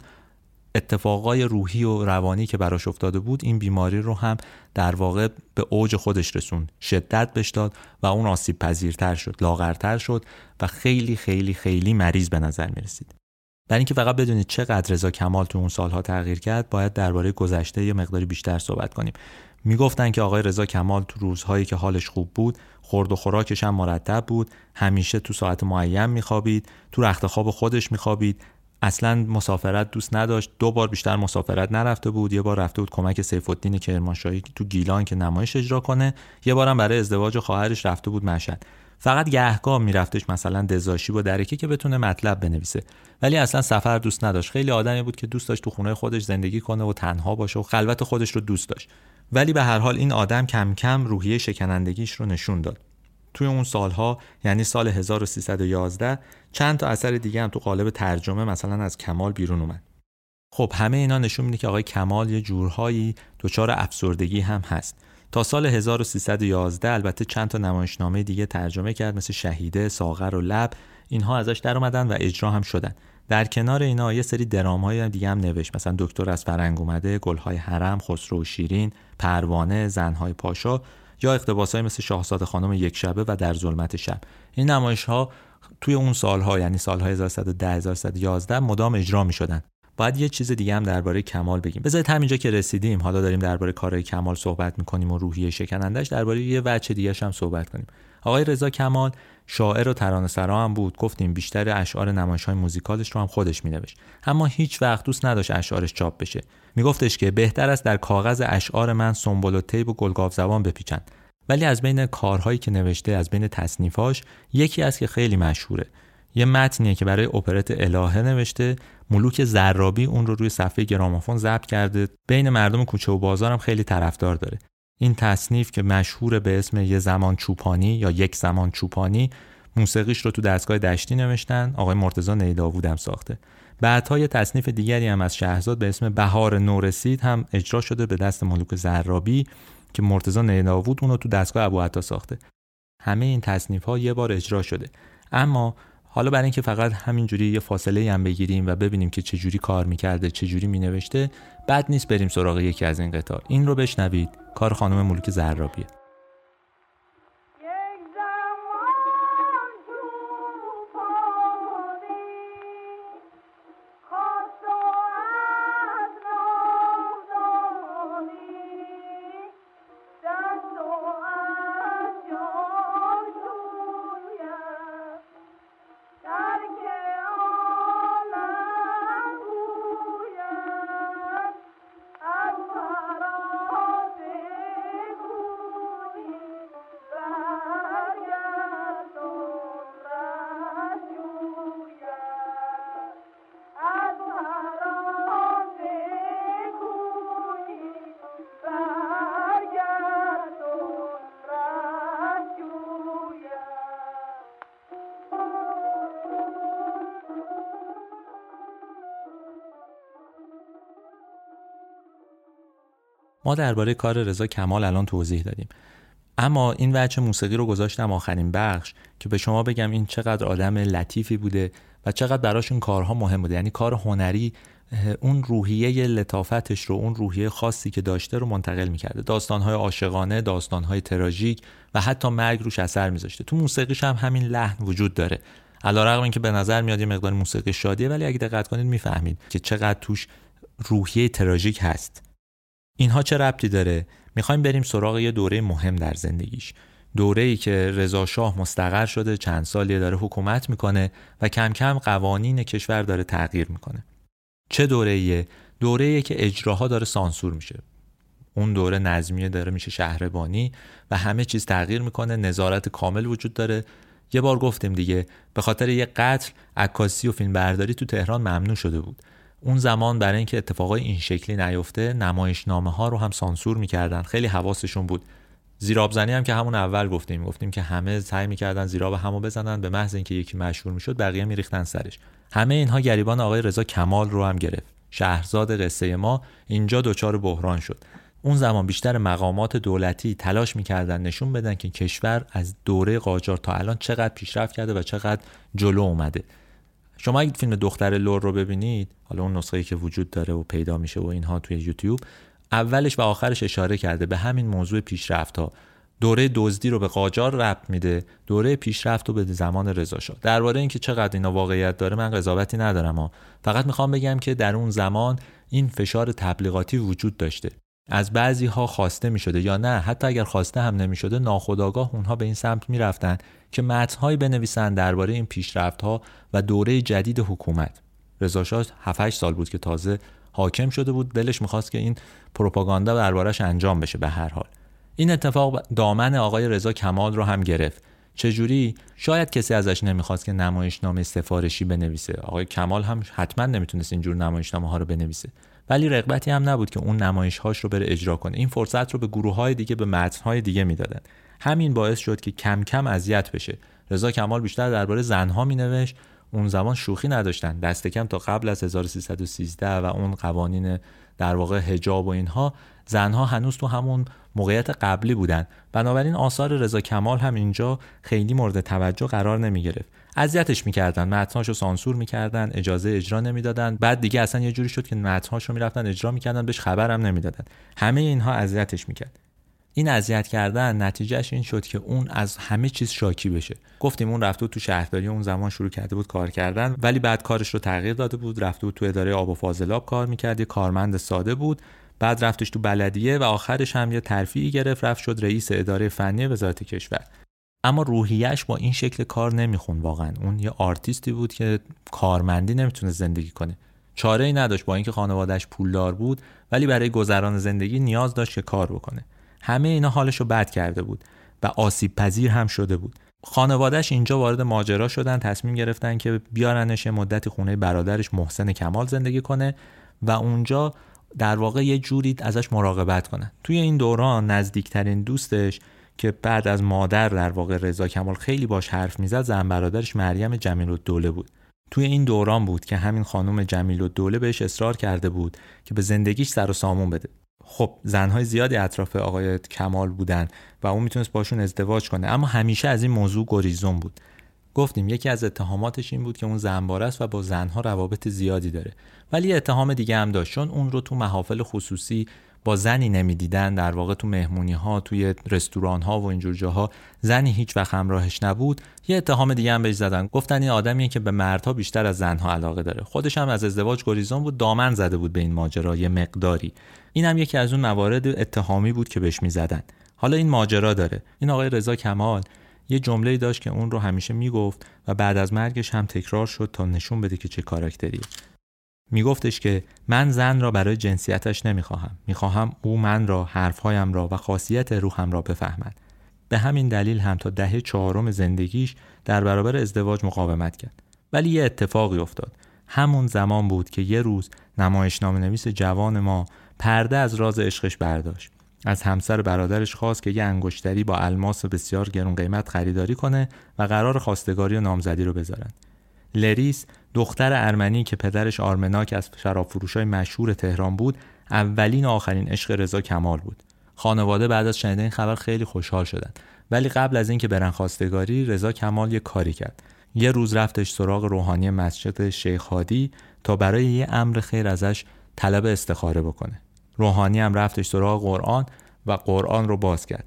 اتفاقای روحی و روانی که براش افتاده بود این بیماری رو هم در واقع به اوج خودش رسوند، شدت بهش داد و اون آسیب پذیرتر شد، لاغرتر شد و خیلی خیلی خیلی مریض به نظر می رسید. برای اینکه فقط بدونید چقدر رضا کمال تو اون سالها تغییر کرد، باید درباره گذشته یه مقداری بیشتر صحبت کنیم. میگفتن که آقای رضا کمال تو روزهایی که حالش خوب بود، خورد و خوراکش هم مرتب بود، همیشه تو ساعت معین میخوابید، تو رخت خواب خودش میخوابید، اصلا مسافرت دوست نداشت، دو بار بیشتر مسافرت نرفته بود. یه بار رفته بود کمک سیفالدین کرمانشاهی تو گیلان که نمایش اجرا کنه، یه بارم برای ازدواج خواهرش رفته بود مشهد. فقط گهگاه میرفتش مثلا دزاشی با درکه که بتونه مطلب بنویسه، ولی اصلا سفر دوست نداشت. خیلی آدمی بود که دوست داشت تو خونه خودش زندگی کنه و تنها باشه و خلوت خودش رو دوست داشت. ولی به هر حال این آدم کم کم روحیه شکنندگیش رو نشون داد. توی اون سالها، یعنی سال هزار و سیصد و یازده، چند تا اثر دیگه هم تو قالب ترجمه مثلا از کمال بیرون اومد. خب همه اینا نشون میده که آقای کمال یه جورهایی دچار افسردگی هم هست. تا سال هزار و سیصد و یازده البته چند تا نمایشنامه دیگه ترجمه کرد، مثل شهیده، ساغر و لب. اینها ازش در اومدن و اجرا هم شدن. در کنار اینا یه سری درام‌های دیگه هم نوشت، مثلا دکتر از فرنگ اومده، گل‌های حرم، خسرو و شیرین، پروانه، زن‌های پاشا، یا اقتباس‌های مثل شاهزاده خانم یک شبه و در ظلمت شب. این نمایش‌ها توی اون سال‌ها، یعنی سال‌های هزار و صد و ده تا هزار و صد و یازده، مدام اجرا می‌شدن. بعد یه چیز دیگه هم درباره کمال بگیم. بذارید همینجا که رسیدیم، حالا داریم درباره کارهای کمال صحبت می‌کنیم و روحیه شکننده‌اش، درباره یه وجه دیگه‌ش هم صحبت کنیم. آقای رضا کمال شاعر و ترانه‌سرا هم بود. گفتیم بیشتر اشعار نمایش‌های موزیکالش رو هم خودش می‌نوشت، اما هیچ وقت دوست نداشت اشعارش چاپ بشه. میگفتش که بهتر است در کاغذ اشعار من سنبل و طیب و گلگاو زبان بپیچند. ولی از بین کارهایی که نوشته، از بین تصنیفاش، یکی از که خیلی مشهوره، یه متنیه که برای اپرت الهه نوشته. ملوک زرابی اون رو روی صفحه گرامافون ضبط کرده، بین مردم کوچه و بازار هم خیلی طرفدار داره. این تصنیف که مشهور به اسم یه زمان چوپانی یا یک زمان چوپانی، موسیقیش رو تو دستگاه دشتی نوشتن، آقای مرتضی نیداوود هم ساخته. بعدها یه تصنیف دیگری هم از شهرزاد به اسم بهار نورسید هم اجرا شده به دست ملوک زرابی که مرتضی نیداوود اون رو تو دستگاه ابوعطا ساخته. همه این تصنیف‌ها یه بار اجرا شده. اما حالا برای اینکه فقط همینجوری یه فاصله هم بگیریم و ببینیم که چه جوری کار می‌کرده، چه جوری می‌نوشته، بد نیست بریم سراغ یکی از این قطعه. این رو بشنوید، کار خانم ملوک زرابیه. ما درباره کار رضا کمال الان توضیح دادیم، اما این وجه موسیقی رو گذاشتم آخرین بخش که به شما بگم این چقدر آدم لطیفی بوده و چقدر براشون کارها مهم بوده. یعنی کار هنری اون روحیه لطافتش رو، اون روحیه خاصی که داشته رو منتقل می‌کرده. داستان‌های عاشقانه، داستان‌های تراژیک و حتی مرگ روش اثر می‌ذاشته. تو موسیقیش هم همین لحن وجود داره. علی‌رغم اینکه به نظر میاد یه مقدار موسیقی شادیه، ولی اگه دقت کنید می‌فهمید که چقدر توش روحیه تراژیک هست. اینها چه ربطی داره؟ میخوایم بریم سراغ یه دوره مهم در زندگیش. دوره‌ای که رضا شاه مستقر شده، چند سالیه داره حکومت میکنه و کم کم قوانین کشور داره تغییر میکنه. چه دوره‌ایه؟ دوره‌ایه که اجراها داره سانسور میشه. اون دوره نظمیه داره میشه شهربانی و همه چیز تغییر میکنه، نظارت کامل وجود داره. یه بار گفتیم دیگه، به خاطر یه قتل عکاسی و فیلمبرداری تو تهران ممنوع شده بود. اون زمان برای اینکه اتفاقای این شکلی نیفته، نمایشنامه‌ها رو هم سانسور می‌کردن. خیلی حواسشون بود. زیرآبزنی هم که همون اول گفتیم، می‌گفتیم که همه سعی می‌کردن زیرآب همو بزنن، به محض اینکه یکی مشهور می‌شد بقیه می‌ریختن سرش. همه اینها گریبان آقای رضا کمال رو هم گرفت. شهرزاد قصه ما اینجا دوچار بحران شد. اون زمان بیشتر مقامات دولتی تلاش می‌کردن نشون بدن که کشور از دوره قاجار تا الان چقدر پیشرفت کرده و چقدر جلو اومده. شما اگه فیلم دختر لور رو ببینید، حالا اون نسخه‌ای که وجود داره و پیدا میشه و اینها توی یوتیوب، اولش و آخرش اشاره کرده به همین موضوع پیشرفت‌ها. دوره دزدی رو به قاجار ربط میده، دوره پیشرفت رو به زمان رضا شاه. درباره اینکه چقدر اینا واقعیت داره من قضاوتی ندارم ها. فقط میخوام بگم که در اون زمان این فشار تبلیغاتی وجود داشته. از بعضی‌ها خواسته می‌شده یا نه، حتی اگر خواسته هم نمی‌شده، ناخودآگاه اونها به این سمت می‌رفتن که متن‌هایی بنویسن درباره این پیشرفت‌ها و دوره جدید حکومت. رضا شاه هفت هشت سال بود که تازه حاکم شده بود، دلش می‌خواست که این پروپاگاندا درباره‌اش انجام بشه. به هر حال این اتفاق دامن آقای رضا کمال رو هم گرفت. چجوری؟ شاید کسی ازش نمیخواست که نمایشنامه سفارشی بنویسه. آقای کمال هم حتما نمیتونست اینجور نمایشنامه ها رو بنویسه، ولی رغبتی هم نبود که اون نمایش هاش رو بره اجرا کنه. این فرصت رو به گروه های دیگه، به متن های دیگه میدادن. همین باعث شد که کم کم اذیت بشه. رضا کمال بیشتر درباره زن ها مینوشت. اون زمان شوخی نداشتن، دست کم تا قبل از هزار و سیصد و سیزده و اون قوانین در واقع حجاب و اینها، زنها هنوز تو همون موقعیت قبلی بودن. بنابراین آثار رضا کمال هم اینجا خیلی مورد توجه قرار نمی گرفت. اذیتش میکردن، متناشو سانسور میکردن، اجازه اجرا نمیدادن. بعد دیگه اصلا یه جوری شد که متناشو میرفتن اجرا میکردن، بهش خبرم نمیدادن. همه اینها اذیتش میکرد. این اذیت کردن نتیجهش این شد که اون از همه چیز شاکی بشه. گفتیم اون رفته بود تو شهرداری، اون زمان شروع کرده بود کار کردن، ولی بعد کارش رو تغییر داده بود، رفته بود تو اداره آب و فاضلاب کار میکرد، یه کارمند ساده بود. بعد رفتش تو بلدیه و آخرش هم یه ترفیعی گرفت، رفت شد رئیس اداره فنی وزارت کشور. اما روحیه‌اش با این شکل کار نمیخوند واقعا. اون یه آرتیستی بود که کارمندی نمیتونه زندگی کنه. چاره‌ای نداشت، با اینکه خانواده‌اش پولدار بود ولی برای گذران زندگی نیاز داشت که کار بکنه. همه اینا حالشو بد کرده بود و آسیب پذیر هم شده بود. خانواده‌اش اینجا وارد ماجرا شدن، تصمیم گرفتن که بیارنش مدتی خونه برادرش محسن کمال زندگی کنه و اونجا در واقع یه جوری ازش مراقبت کنن. توی این دوران نزدیکترین دوستش که بعد از مادر در واقع رضا کمال خیلی باش حرف میزد، زن برادرش مریم جمیل‌الدوله بود. توی این دوران بود که همین خانم جمیل‌الدوله بهش اصرار کرده بود که به زندگیش سر و سامون بده. خب زنهای زیادی اطراف آقای کمال بودن و اون میتونست باشون ازدواج کنه، اما همیشه از این موضوع گریزون بود. گفتیم یکی از اتهاماتش این بود که اون زنباره است و با زنها روابط زیادی داره. ولی اتهام دیگه هم داشت، چون اون رو تو محافل خصوصی با زنی نمیدیدن، در واقع تو مهمونی ها، توی رستوران ها و اینجور جاها زنی هیچ وقت همراهش نبود. یه اتهام دیگه هم بهش زدن، گفتن این آدمیه که به مردها بیشتر از زنها علاقه داره. خودش هم از ازدواج گریزون بود، دامن زده بود به این ماجرا یه مقداری. این هم یکی از اون موارد اتهامی بود که بهش میزدن. حالا این ماجرا داره. این آقای رضا کمال یه جمله‌ای داشت که اون رو همیشه میگفت و بعد از مرگش هم تکرار شد تا نشون بده که چه کاراکتریه. میگفتش که من زن را برای جنسیتش نمیخواهم، میخواهم او من را، حرفهایم را و خاصیت روحم را بفهمد. به همین دلیل هم تا دهه چهارم زندگیش در برابر ازدواج مقاومت کرد. ولی یه اتفاقی افتاد. همون زمان بود که یه روز نمایشنامه‌نویس جوان ما پرده از راز عشقش برداشت. از همسر برادرش خواست که یه انگشتری با الماس بسیار گرون قیمت خریداری کنه و قرار خواستگاری و نامزدی رو بذارن. لریس، دختر ارمنی که پدرش آرمناک از شرابفروشای مشهور تهران بود، اولین و آخرین عشق رضا کمال بود. خانواده بعد از شنیدن این خبر خیلی خوشحال شدند. ولی قبل از اینکه برن خواستگاری، رضا کمال یه کاری کرد. یه روز رفتش سراغ روحانی مسجد شیخ هادی تا برای یه امر خیر ازش طلب استخاره بکنه. روحانی هم رفتش سراغ قرآن و قرآن رو باز کرد.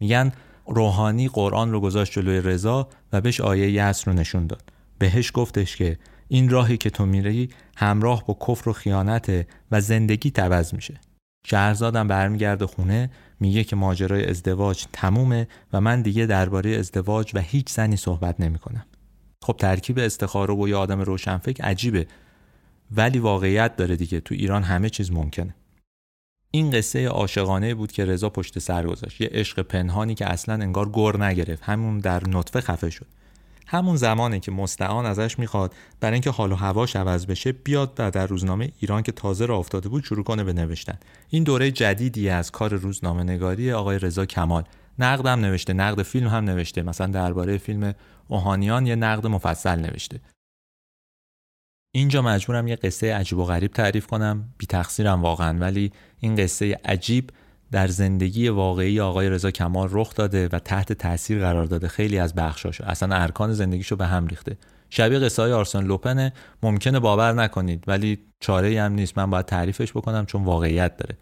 میگن روحانی قرآن رو گذاشت جلوی رضا و بهش آیه یأس رو نشون داد. بهش گفتش که این راهی که تو میری همراه با کفر و خیانته و زندگی تبعز میشه. شهرزادم برمیگرده خونه، میگه که ماجرای ازدواج تمومه و من دیگه درباره ازدواج و هیچ زنی صحبت نمیکنم. خب ترکیب استخاره و یه آدم روشنفکر عجیبه، ولی واقعیت داره دیگه. تو ایران همه چیز ممکنه. این قصه عاشقانه بود که رضا پشت سر گذاشت، یه عشق پنهانی که اصلا انگار گر نگرفت، همون در نطفه خفه شد. همون زمانی که مستعان ازش میخواد برای اینکه حال و هواش عوض بشه بیاد و در روزنامه ایران که تازه راه افتاده بود شروع کنه به نوشتن. این دوره جدیدی از کار روزنامه نگاری آقای رضا کمال. نقد هم نوشته، نقد فیلم هم نوشته. مثلا درباره فیلم اوهانیان یه نقد مفصل نوشته. اینجا مجبورم یه قصه عجیب و غریب تعریف کنم، بی تقصیرم واقعا، ولی این قصه عجیب در زندگی واقعی آقای رضا کمال رخ داده و تحت تاثیر قرار داده خیلی از بخشاشو، اصلا ارکان زندگیشو به هم ریخته. شبیه قصه های آرسن لوپنه، ممکنه باور نکنید ولی چاره‌ای هم نیست، من باید تعریفش بکنم چون واقعیت داره.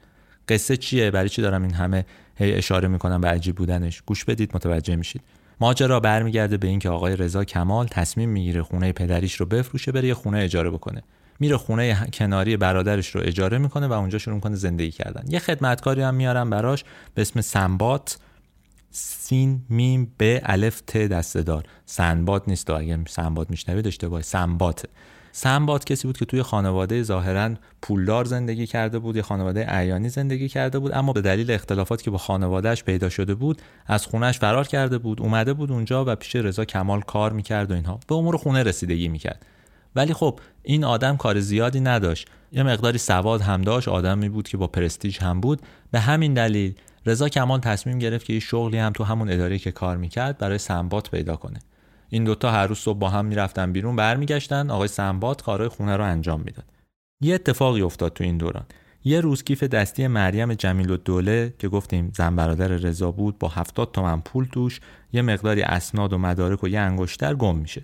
قصه چیه؟ برای چی دارم این همه هی اشاره میکنم به عجیب بودنش؟ گوش بدید متوجه میشید. ماجرا برمیگرده به اینکه آقای رضا کمال تصمیم میگیره خونه پدریش رو بفروشه، بره یه خونه اجاره بکنه. میره خونه کناری برادرش رو اجاره میکنه و اونجا شروع میکنه زندگی کردن. یه خدمتکاری هم میارن براش به اسم سنبات، سین میم ب الف ت دسته‌دار. سنبات نیست، اگه سنبات میشنوید اشتباهه، سنباته. سنبات کسی بود که توی خانواده ظاهراً پولدار زندگی کرده بود، یه خانواده اعیانی زندگی کرده بود، اما به دلیل اختلافات که با خانوادهش پیدا شده بود از خونه‌اش فرار کرده بود، اومده بود اونجا و پیش رضا کمال کار می‌کرد و اینها، به امور خونه رسیدگی می‌کرد. ولی خب این آدم کار زیادی نداشت، یه مقداری سواد هم داشت، آدمی بود که با پرستیژ هم بود. به همین دلیل رضا کمال تصمیم گرفت که یه شغلی هم تو همون اداره که کار می‌کرد برای سنبات پیدا کنه. این دوتا هر روز صبح با هم میرفتن بیرون، برمیگشتن، آقای سنبات کارهای خونه رو انجام میداد. یه اتفاقی افتاد تو این دوران. یه روز کیف دستی مریم جمیل‌الدوله که گفتیم زن برادر رضا بود با هفتاد تومن پول توش، یه مقداری اسناد و مدارک و یه انگشتر گم میشه.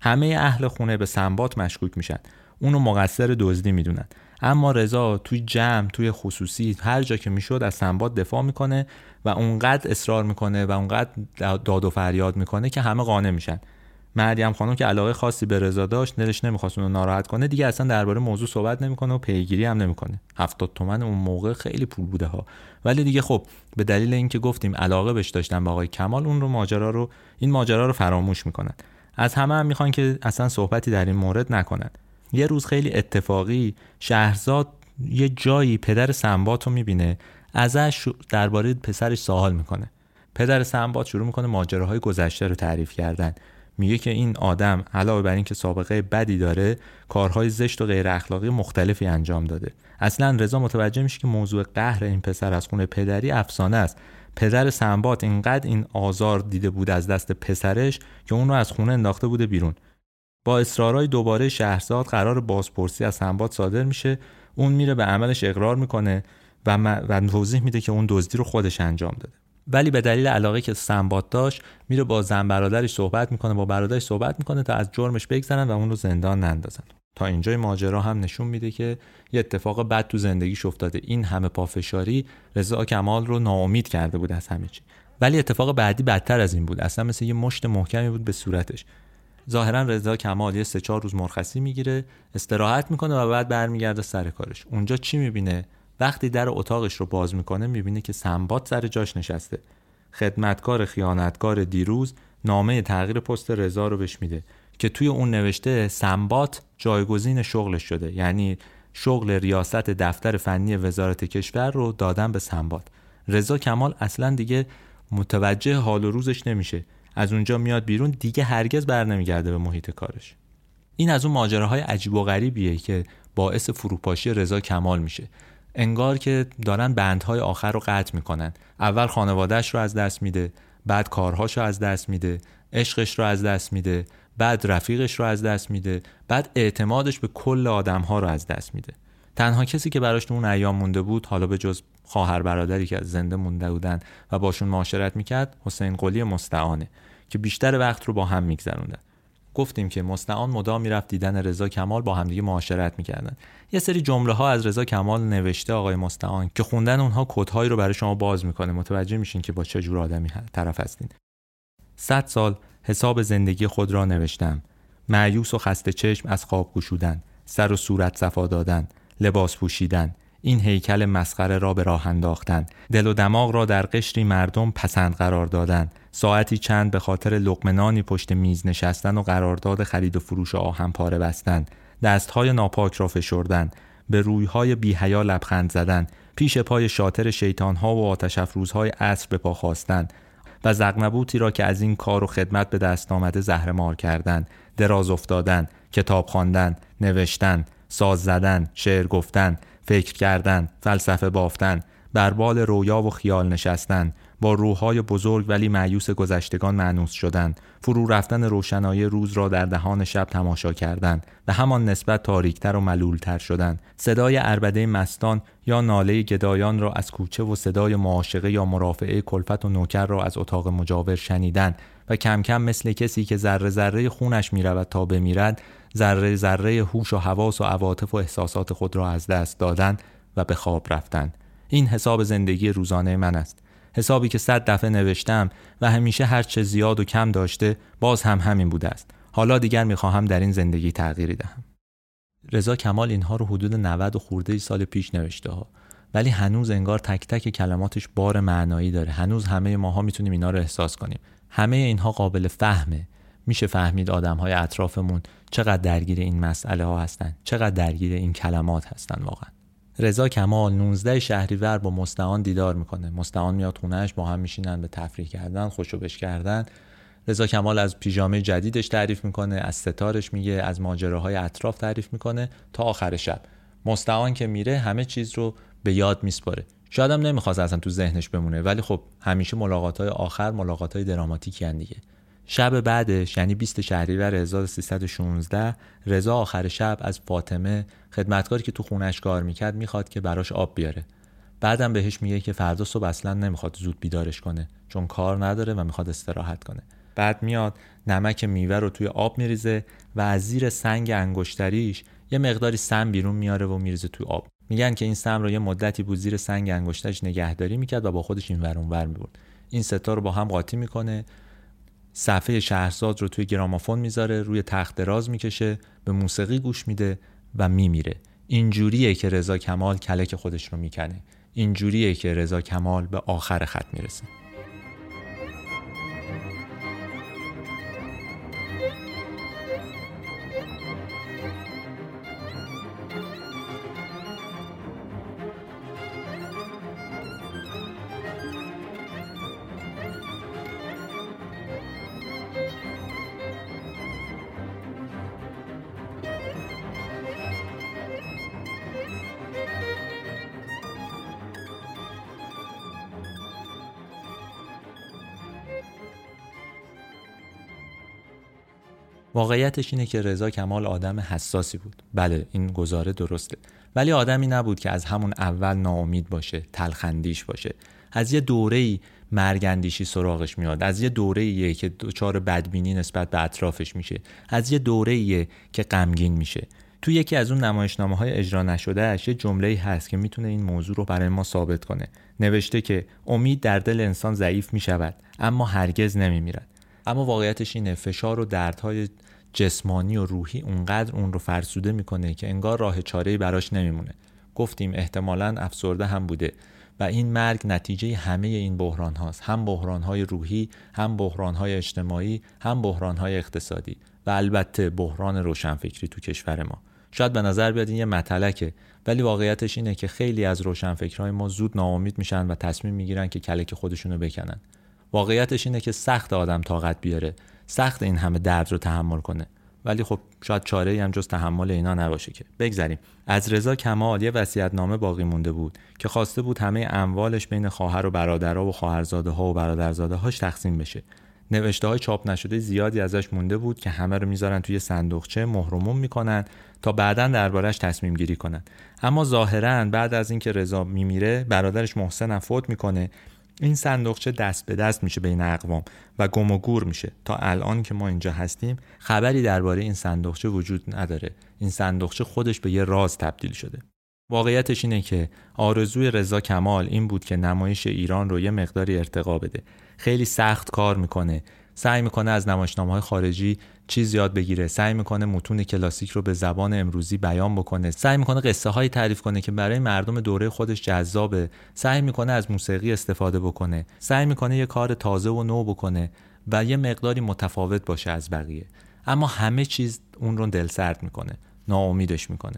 همه اهل خونه به سنبات مشکوک میشن، اونو مقصر دزدی میدونن، اما رضا توی جمع، توی خصوصی، هر جا که میشد از سنبات دفاع میکنه و اونقدر اصرار میکنه و اونقدر داد و فریاد میکنه که همه قانع میشن. مریم خانم که علاقه خاصی به رضا داشت، دلش نمیخواست اونو ناراحت کنه، دیگه اصلا درباره موضوع صحبت نمیکنه و پیگیری هم نمیکنه. هفتاد تومن اون موقع خیلی پول بوده ها، ولی دیگه خب به دلیل اینکه گفتیم علاقه بهش داشتن با آقای کمال، اون رو ماجرا رو این ماجرا رو فراموش میکنن. از همه هم میخوان که اصلا صحبتی در این مورد نکنن. یه روز خیلی اتفاقی شهرزاد یه جایی پدر سنبات رو میبینه، ازش درباره پسرش سوال میکنه. پدر سنبات شروع میکنه ماجراهای گذشته رو تعریف کردن، میگه که این آدم علاوه بر این که سابقه بدی داره، کارهای زشت و غیر اخلاقی مختلفی انجام داده. اصلا رضا متوجه میشه که موضوع قهر این پسر از خون پدری افسانه است. پدر سنبات اینقدر این آزار دیده بود از دست پسرش که اون رو از خونه انداخته بوده بیرون. با اصرارهای دوباره شهرزاد قرار بازپرسی از سنبات صادر میشه. اون میره به عملش اقرار میکنه و و توضیح میده که اون دزدی رو خودش انجام داده، ولی به دلیل علاقه که سنبات داشت میره با زن برادرش صحبت میکنه، با برادرش صحبت میکنه تا از جرمش بگذرن و اون رو زندان نندازن. تا اینجای ماجرا هم نشون میده که یه اتفاق بد تو زندگیش افتاده. این همه پافشاری رضا کمال رو ناامید کرده بود از همه چی، ولی اتفاق بعدی بدتر از این بود. اصلا مثل یه مشت محکمی بود به صورتش. ظاهرا رضا کمال یه سه چهار روز مرخصی میگیره، استراحت میکنه و بعد برمیگرده سر کارش. اونجا چی میبینه؟ وقتی در اتاقش رو باز میکنه میبینه که سنبات سر جاش نشسته. خدمتکار خیانتکار دیروز نامه تغییر پست رضا رو بهش میده که توی اون نوشته سنبات جایگزین شغلش شده، یعنی شغل ریاست دفتر فنی وزارت کشور رو دادن به سنبات. رضا کمال اصلا دیگه متوجه حال و روزش نمیشه. از اونجا میاد بیرون، دیگه هرگز برنمیگرده به محیط کارش. این از اون ماجراهای عجیب و غریبیه که باعث فروپاشی رضا کمال میشه. انگار که دارن بندهای آخر رو قطع میکنن. اول خانوادهش رو از دست میده، بعد کارهاش رو از دست میده، عشقش رو از دست میده، بعد رفیقش رو از دست میده، بعد اعتمادش به کل آدم‌ها رو از دست میده. تنها کسی که براش اون ایام مونده بود، حالا به جز خواهر برادری که از زنده مونده بودن و باشون معاشرت میکرد، حسین قلی مستعانه که بیشتر وقت رو با هم میگذروندن. گفتیم که مستعان مدام میرفت دیدن رضا کمال، با همدیگه معاشرت میکردن. یه سری جمله ها از رضا کمال نوشته آقای مستعان که خوندن اونها کدهایی رو برای شما باز میکنه، متوجه میشین که با چه جور آدمی طرف هستین. صد سال حساب زندگی خود را نوشتم. مایوس و خسته چشم از خواب گشودن، سر و صورت صفا دادن، لباس پوشیدن، این هیکل مسخره را به راه انداختن، دل و دماغ را در قشری مردم پسند قرار دادن، ساعتی چند به خاطر لقمه نانی پشت میز نشستن و قرارداد خرید و فروش آهن پاره بستن، دستهای ناپاک را فشردن، به رویهای بی‌حیا لبخند زدن، پیش پای شاطر شیطانها و آتش افروزهای عصر به پا خواستن و زغنبوتی را که از این کار و خدمت به دست آمده زهره مار کردن، دراز افتادن، کتاب خواندن، نوشتن، ساز زدن، شعر گفتن، فکر کردن، فلسفه بافتن، بر بال رویا و خیال نشستن، با روح‌های بزرگ ولی مایوس گذشتگان مانوس شدن، فرو رفتن روشنایی روز را در دهان شب تماشا کردن، به همان نسبت تاریک‌تر و ملول‌تر شدن، صدای عربده مستان یا ناله گدایان را از کوچه و صدای معاشقه یا مرافعه کلفت و نوکر را از اتاق مجاور شنیدن و کم کم مثل کسی که ذره ذره خونش می‌رود تا بمیرد، ذره ذره هوش و حواس و عواطف و احساسات خود را از دست دادن و به خواب رفتن. این حساب زندگی روزانه من است، حسابی که صد دفعه نوشتم و همیشه هر چه زیاد و کم داشته باز هم همین بوده است. حالا دیگر میخواهم در این زندگی تغییری دهم. رضا کمال اینها رو حدود نود و خورده سال پیش نوشته ها، ولی هنوز انگار تک تک کلماتش بار معنایی داره. هنوز همه ماها میتونیم اینا رو احساس کنیم. همه اینها قابل فهمه. میشه فهمید آدم‌های اطرافمون چقدر درگیر این مسئله ها هستن، چقدر درگیر این کلمات هستن واقعا. رضا کمال نوزده شهریور با مستعان دیدار میکنه. مستعان میاد خونه‌اش، با هم میشینن به تفریح کردن، خوشوبش کردن. رضا کمال از پیژامه جدیدش تعریف میکنه، از ستارش میگه، از ماجراهای اطراف تعریف میکنه تا آخر شب. مستعان که میره همه چیز رو به یاد میسپاره. شاید هم نمیخواد اصلا تو ذهنش بمونه، ولی خب همیشه ملاقات‌های آخر ملاقات‌های دراماتیکی ان دیگه. شب بعدش یعنی بیست شهریور هزار و سیصد و شانزده رضا آخر شب از فاطمه، خدمتکاری که تو خونش کار میکرد، میخواد که براش آب بیاره. بعدم بهش میگه که فردا صبح اصلا نمیخواد زود بیدارش کنه چون کار نداره و میخواد استراحت کنه. بعد میاد نمک میوه رو توی آب میریزه و از زیر سنگ انگشتریش یه مقداری سم بیرون میاره و میریزه توی آب. میگن که این سم رو یه مدتی بود زیر سنگ انگشتش نگهداری میکرد و با خودش اینور اونور میبرد. این ستا رو با هم قاطی میکنه. صفحه شهرزاد رو توی گرامافون میذاره، روی تخت دراز میکشه، به موسیقی گوش میده و میمیره. اینجوریه که رضا کمال کلک خودش رو میکنه. اینجوریه که رضا کمال به آخر خط میرسه. واقعیتش اینه که رضا کمال آدم حساسی بود. بله این گزاره درسته، ولی آدمی نبود که از همون اول ناامید باشه، تلخندیش باشه. از یه دوره‌ای مرگندیشی سراغش میاد، از یه دوره‌ایه که دچار بدبینی نسبت به اطرافش میشه، از یه دوره‌ایه که غمگین میشه. تو یکی از اون نمایشنامه‌های اجرا نشده‌اش یه جمله‌ای هست که میتونه این موضوع رو برای ما ثابت کنه. نوشته که امید در دل انسان ضعیف میشود اما هرگز نمیمیرد. اما واقعیتش اینه فشار و دردهای جسمانی و روحی اونقدر اون رو فرسوده میکنه که انگار راه چاره‌ای براش نمیمونه. گفتیم احتمالاً افسرده هم بوده و این مرگ نتیجه همه این بحران هاست، هم بحران های روحی، هم بحران های اجتماعی، هم بحران های اقتصادی و البته بحران روشنفکری تو کشور ما. شاید به نظر بیاد این یه متلکه، ولی واقعیتش اینه که خیلی از روشنفکرهای ما زود ناامید میشن و تصمیم میگیرن که کلک خودشون رو بکنن. واقعیتش اینه که سخت آدم طاقت بیاره، سخت این همه درد رو تحمل کنه، ولی خب شاید چاره‌ای هم جز تحمل اینا نباشه. که بگذریم از رضا کمال یه وصیت‌نامه باقی مونده بود که خواسته بود همه اموالش بین خواهر و برادرها و خواهرزاده‌ها و برادرزاده‌هاش تقسیم بشه. نوشته‌های چاپ نشده زیادی ازش مونده بود که همه رو میذارن توی صندوقچه، مهرموم میکنن تا بعداً درباره‌اش تصمیم گیری کنن. اما ظاهراً بعد از اینکه رضا میمیره، برادرش محسن فوت میکنه، این صندوقچه دست به دست میشه بین اقوام و گم و گور میشه. تا الان که ما اینجا هستیم خبری درباره این صندوقچه وجود نداره. این صندوقچه خودش به یه راز تبدیل شده. واقعیتش اینه که آرزوی رضا کمال این بود که نمایش ایران رو یه مقداری ارتقا بده. خیلی سخت کار میکنه، سعی میکنه از نمایشنامه‌های خارجی چیز یاد بگیره، سعی میکنه متون کلاسیک رو به زبان امروزی بیان بکنه، سعی میکنه قصه هایی تعریف کنه که برای مردم دوره خودش جذابه، سعی میکنه از موسیقی استفاده بکنه، سعی میکنه یه کار تازه و نو بکنه و یه مقداری متفاوت باشه از بقیه. اما همه چیز اون رو دلسرد میکنه، ناامیدش میکنه.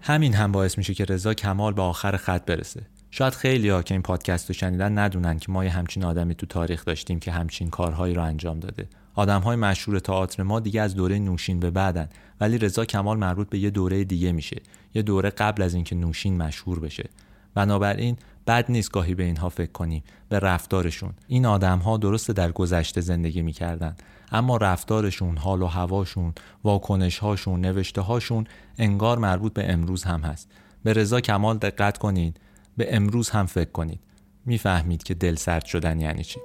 همین هم باعث میشه که رضا کمال به آخر خط برسه. شاید خیلی‌ها که این پادکست رو شنیدن ندونن که ما یه همچین آدمی تو تاریخ داشتیم که همچین کارهایی رو انجام داده. آدم‌های مشهور تئاتر ما دیگه از دوره نوشین به بعدن، ولی رضا کمال مربوط به یه دوره دیگه میشه، یه دوره قبل از اینکه نوشین مشهور بشه. بنابراین بد نیست گاهی به اینها فکر کنیم، به رفتارشون. این آدم‌ها درسته در گذشته زندگی می‌کردن، اما رفتارشون، حال و هواشون، واکنش‌هاشون، نوشته‌هاشون انگار مربوط به امروز هم هست. به رضا کمال دقت کنید، به امروز هم فکر کنید، میفهمید که دل سرد شدن یعنی چی.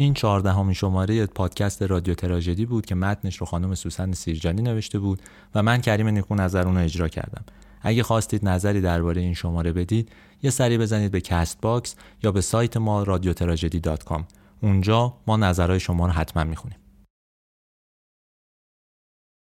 این چهاردهمین شماره پادکست رادیو تراژدی بود که متنش رو خانم سوزان سیرجانی نوشته بود و من کریم نیکونظر اون رو اجرا کردم. اگه خواستید نظری درباره این شماره بدید، یه سری بزنید به کست باکس یا به سایت ما رادیو تراژدی دات کام. اونجا ما نظرهای شما رو حتما میخونیم.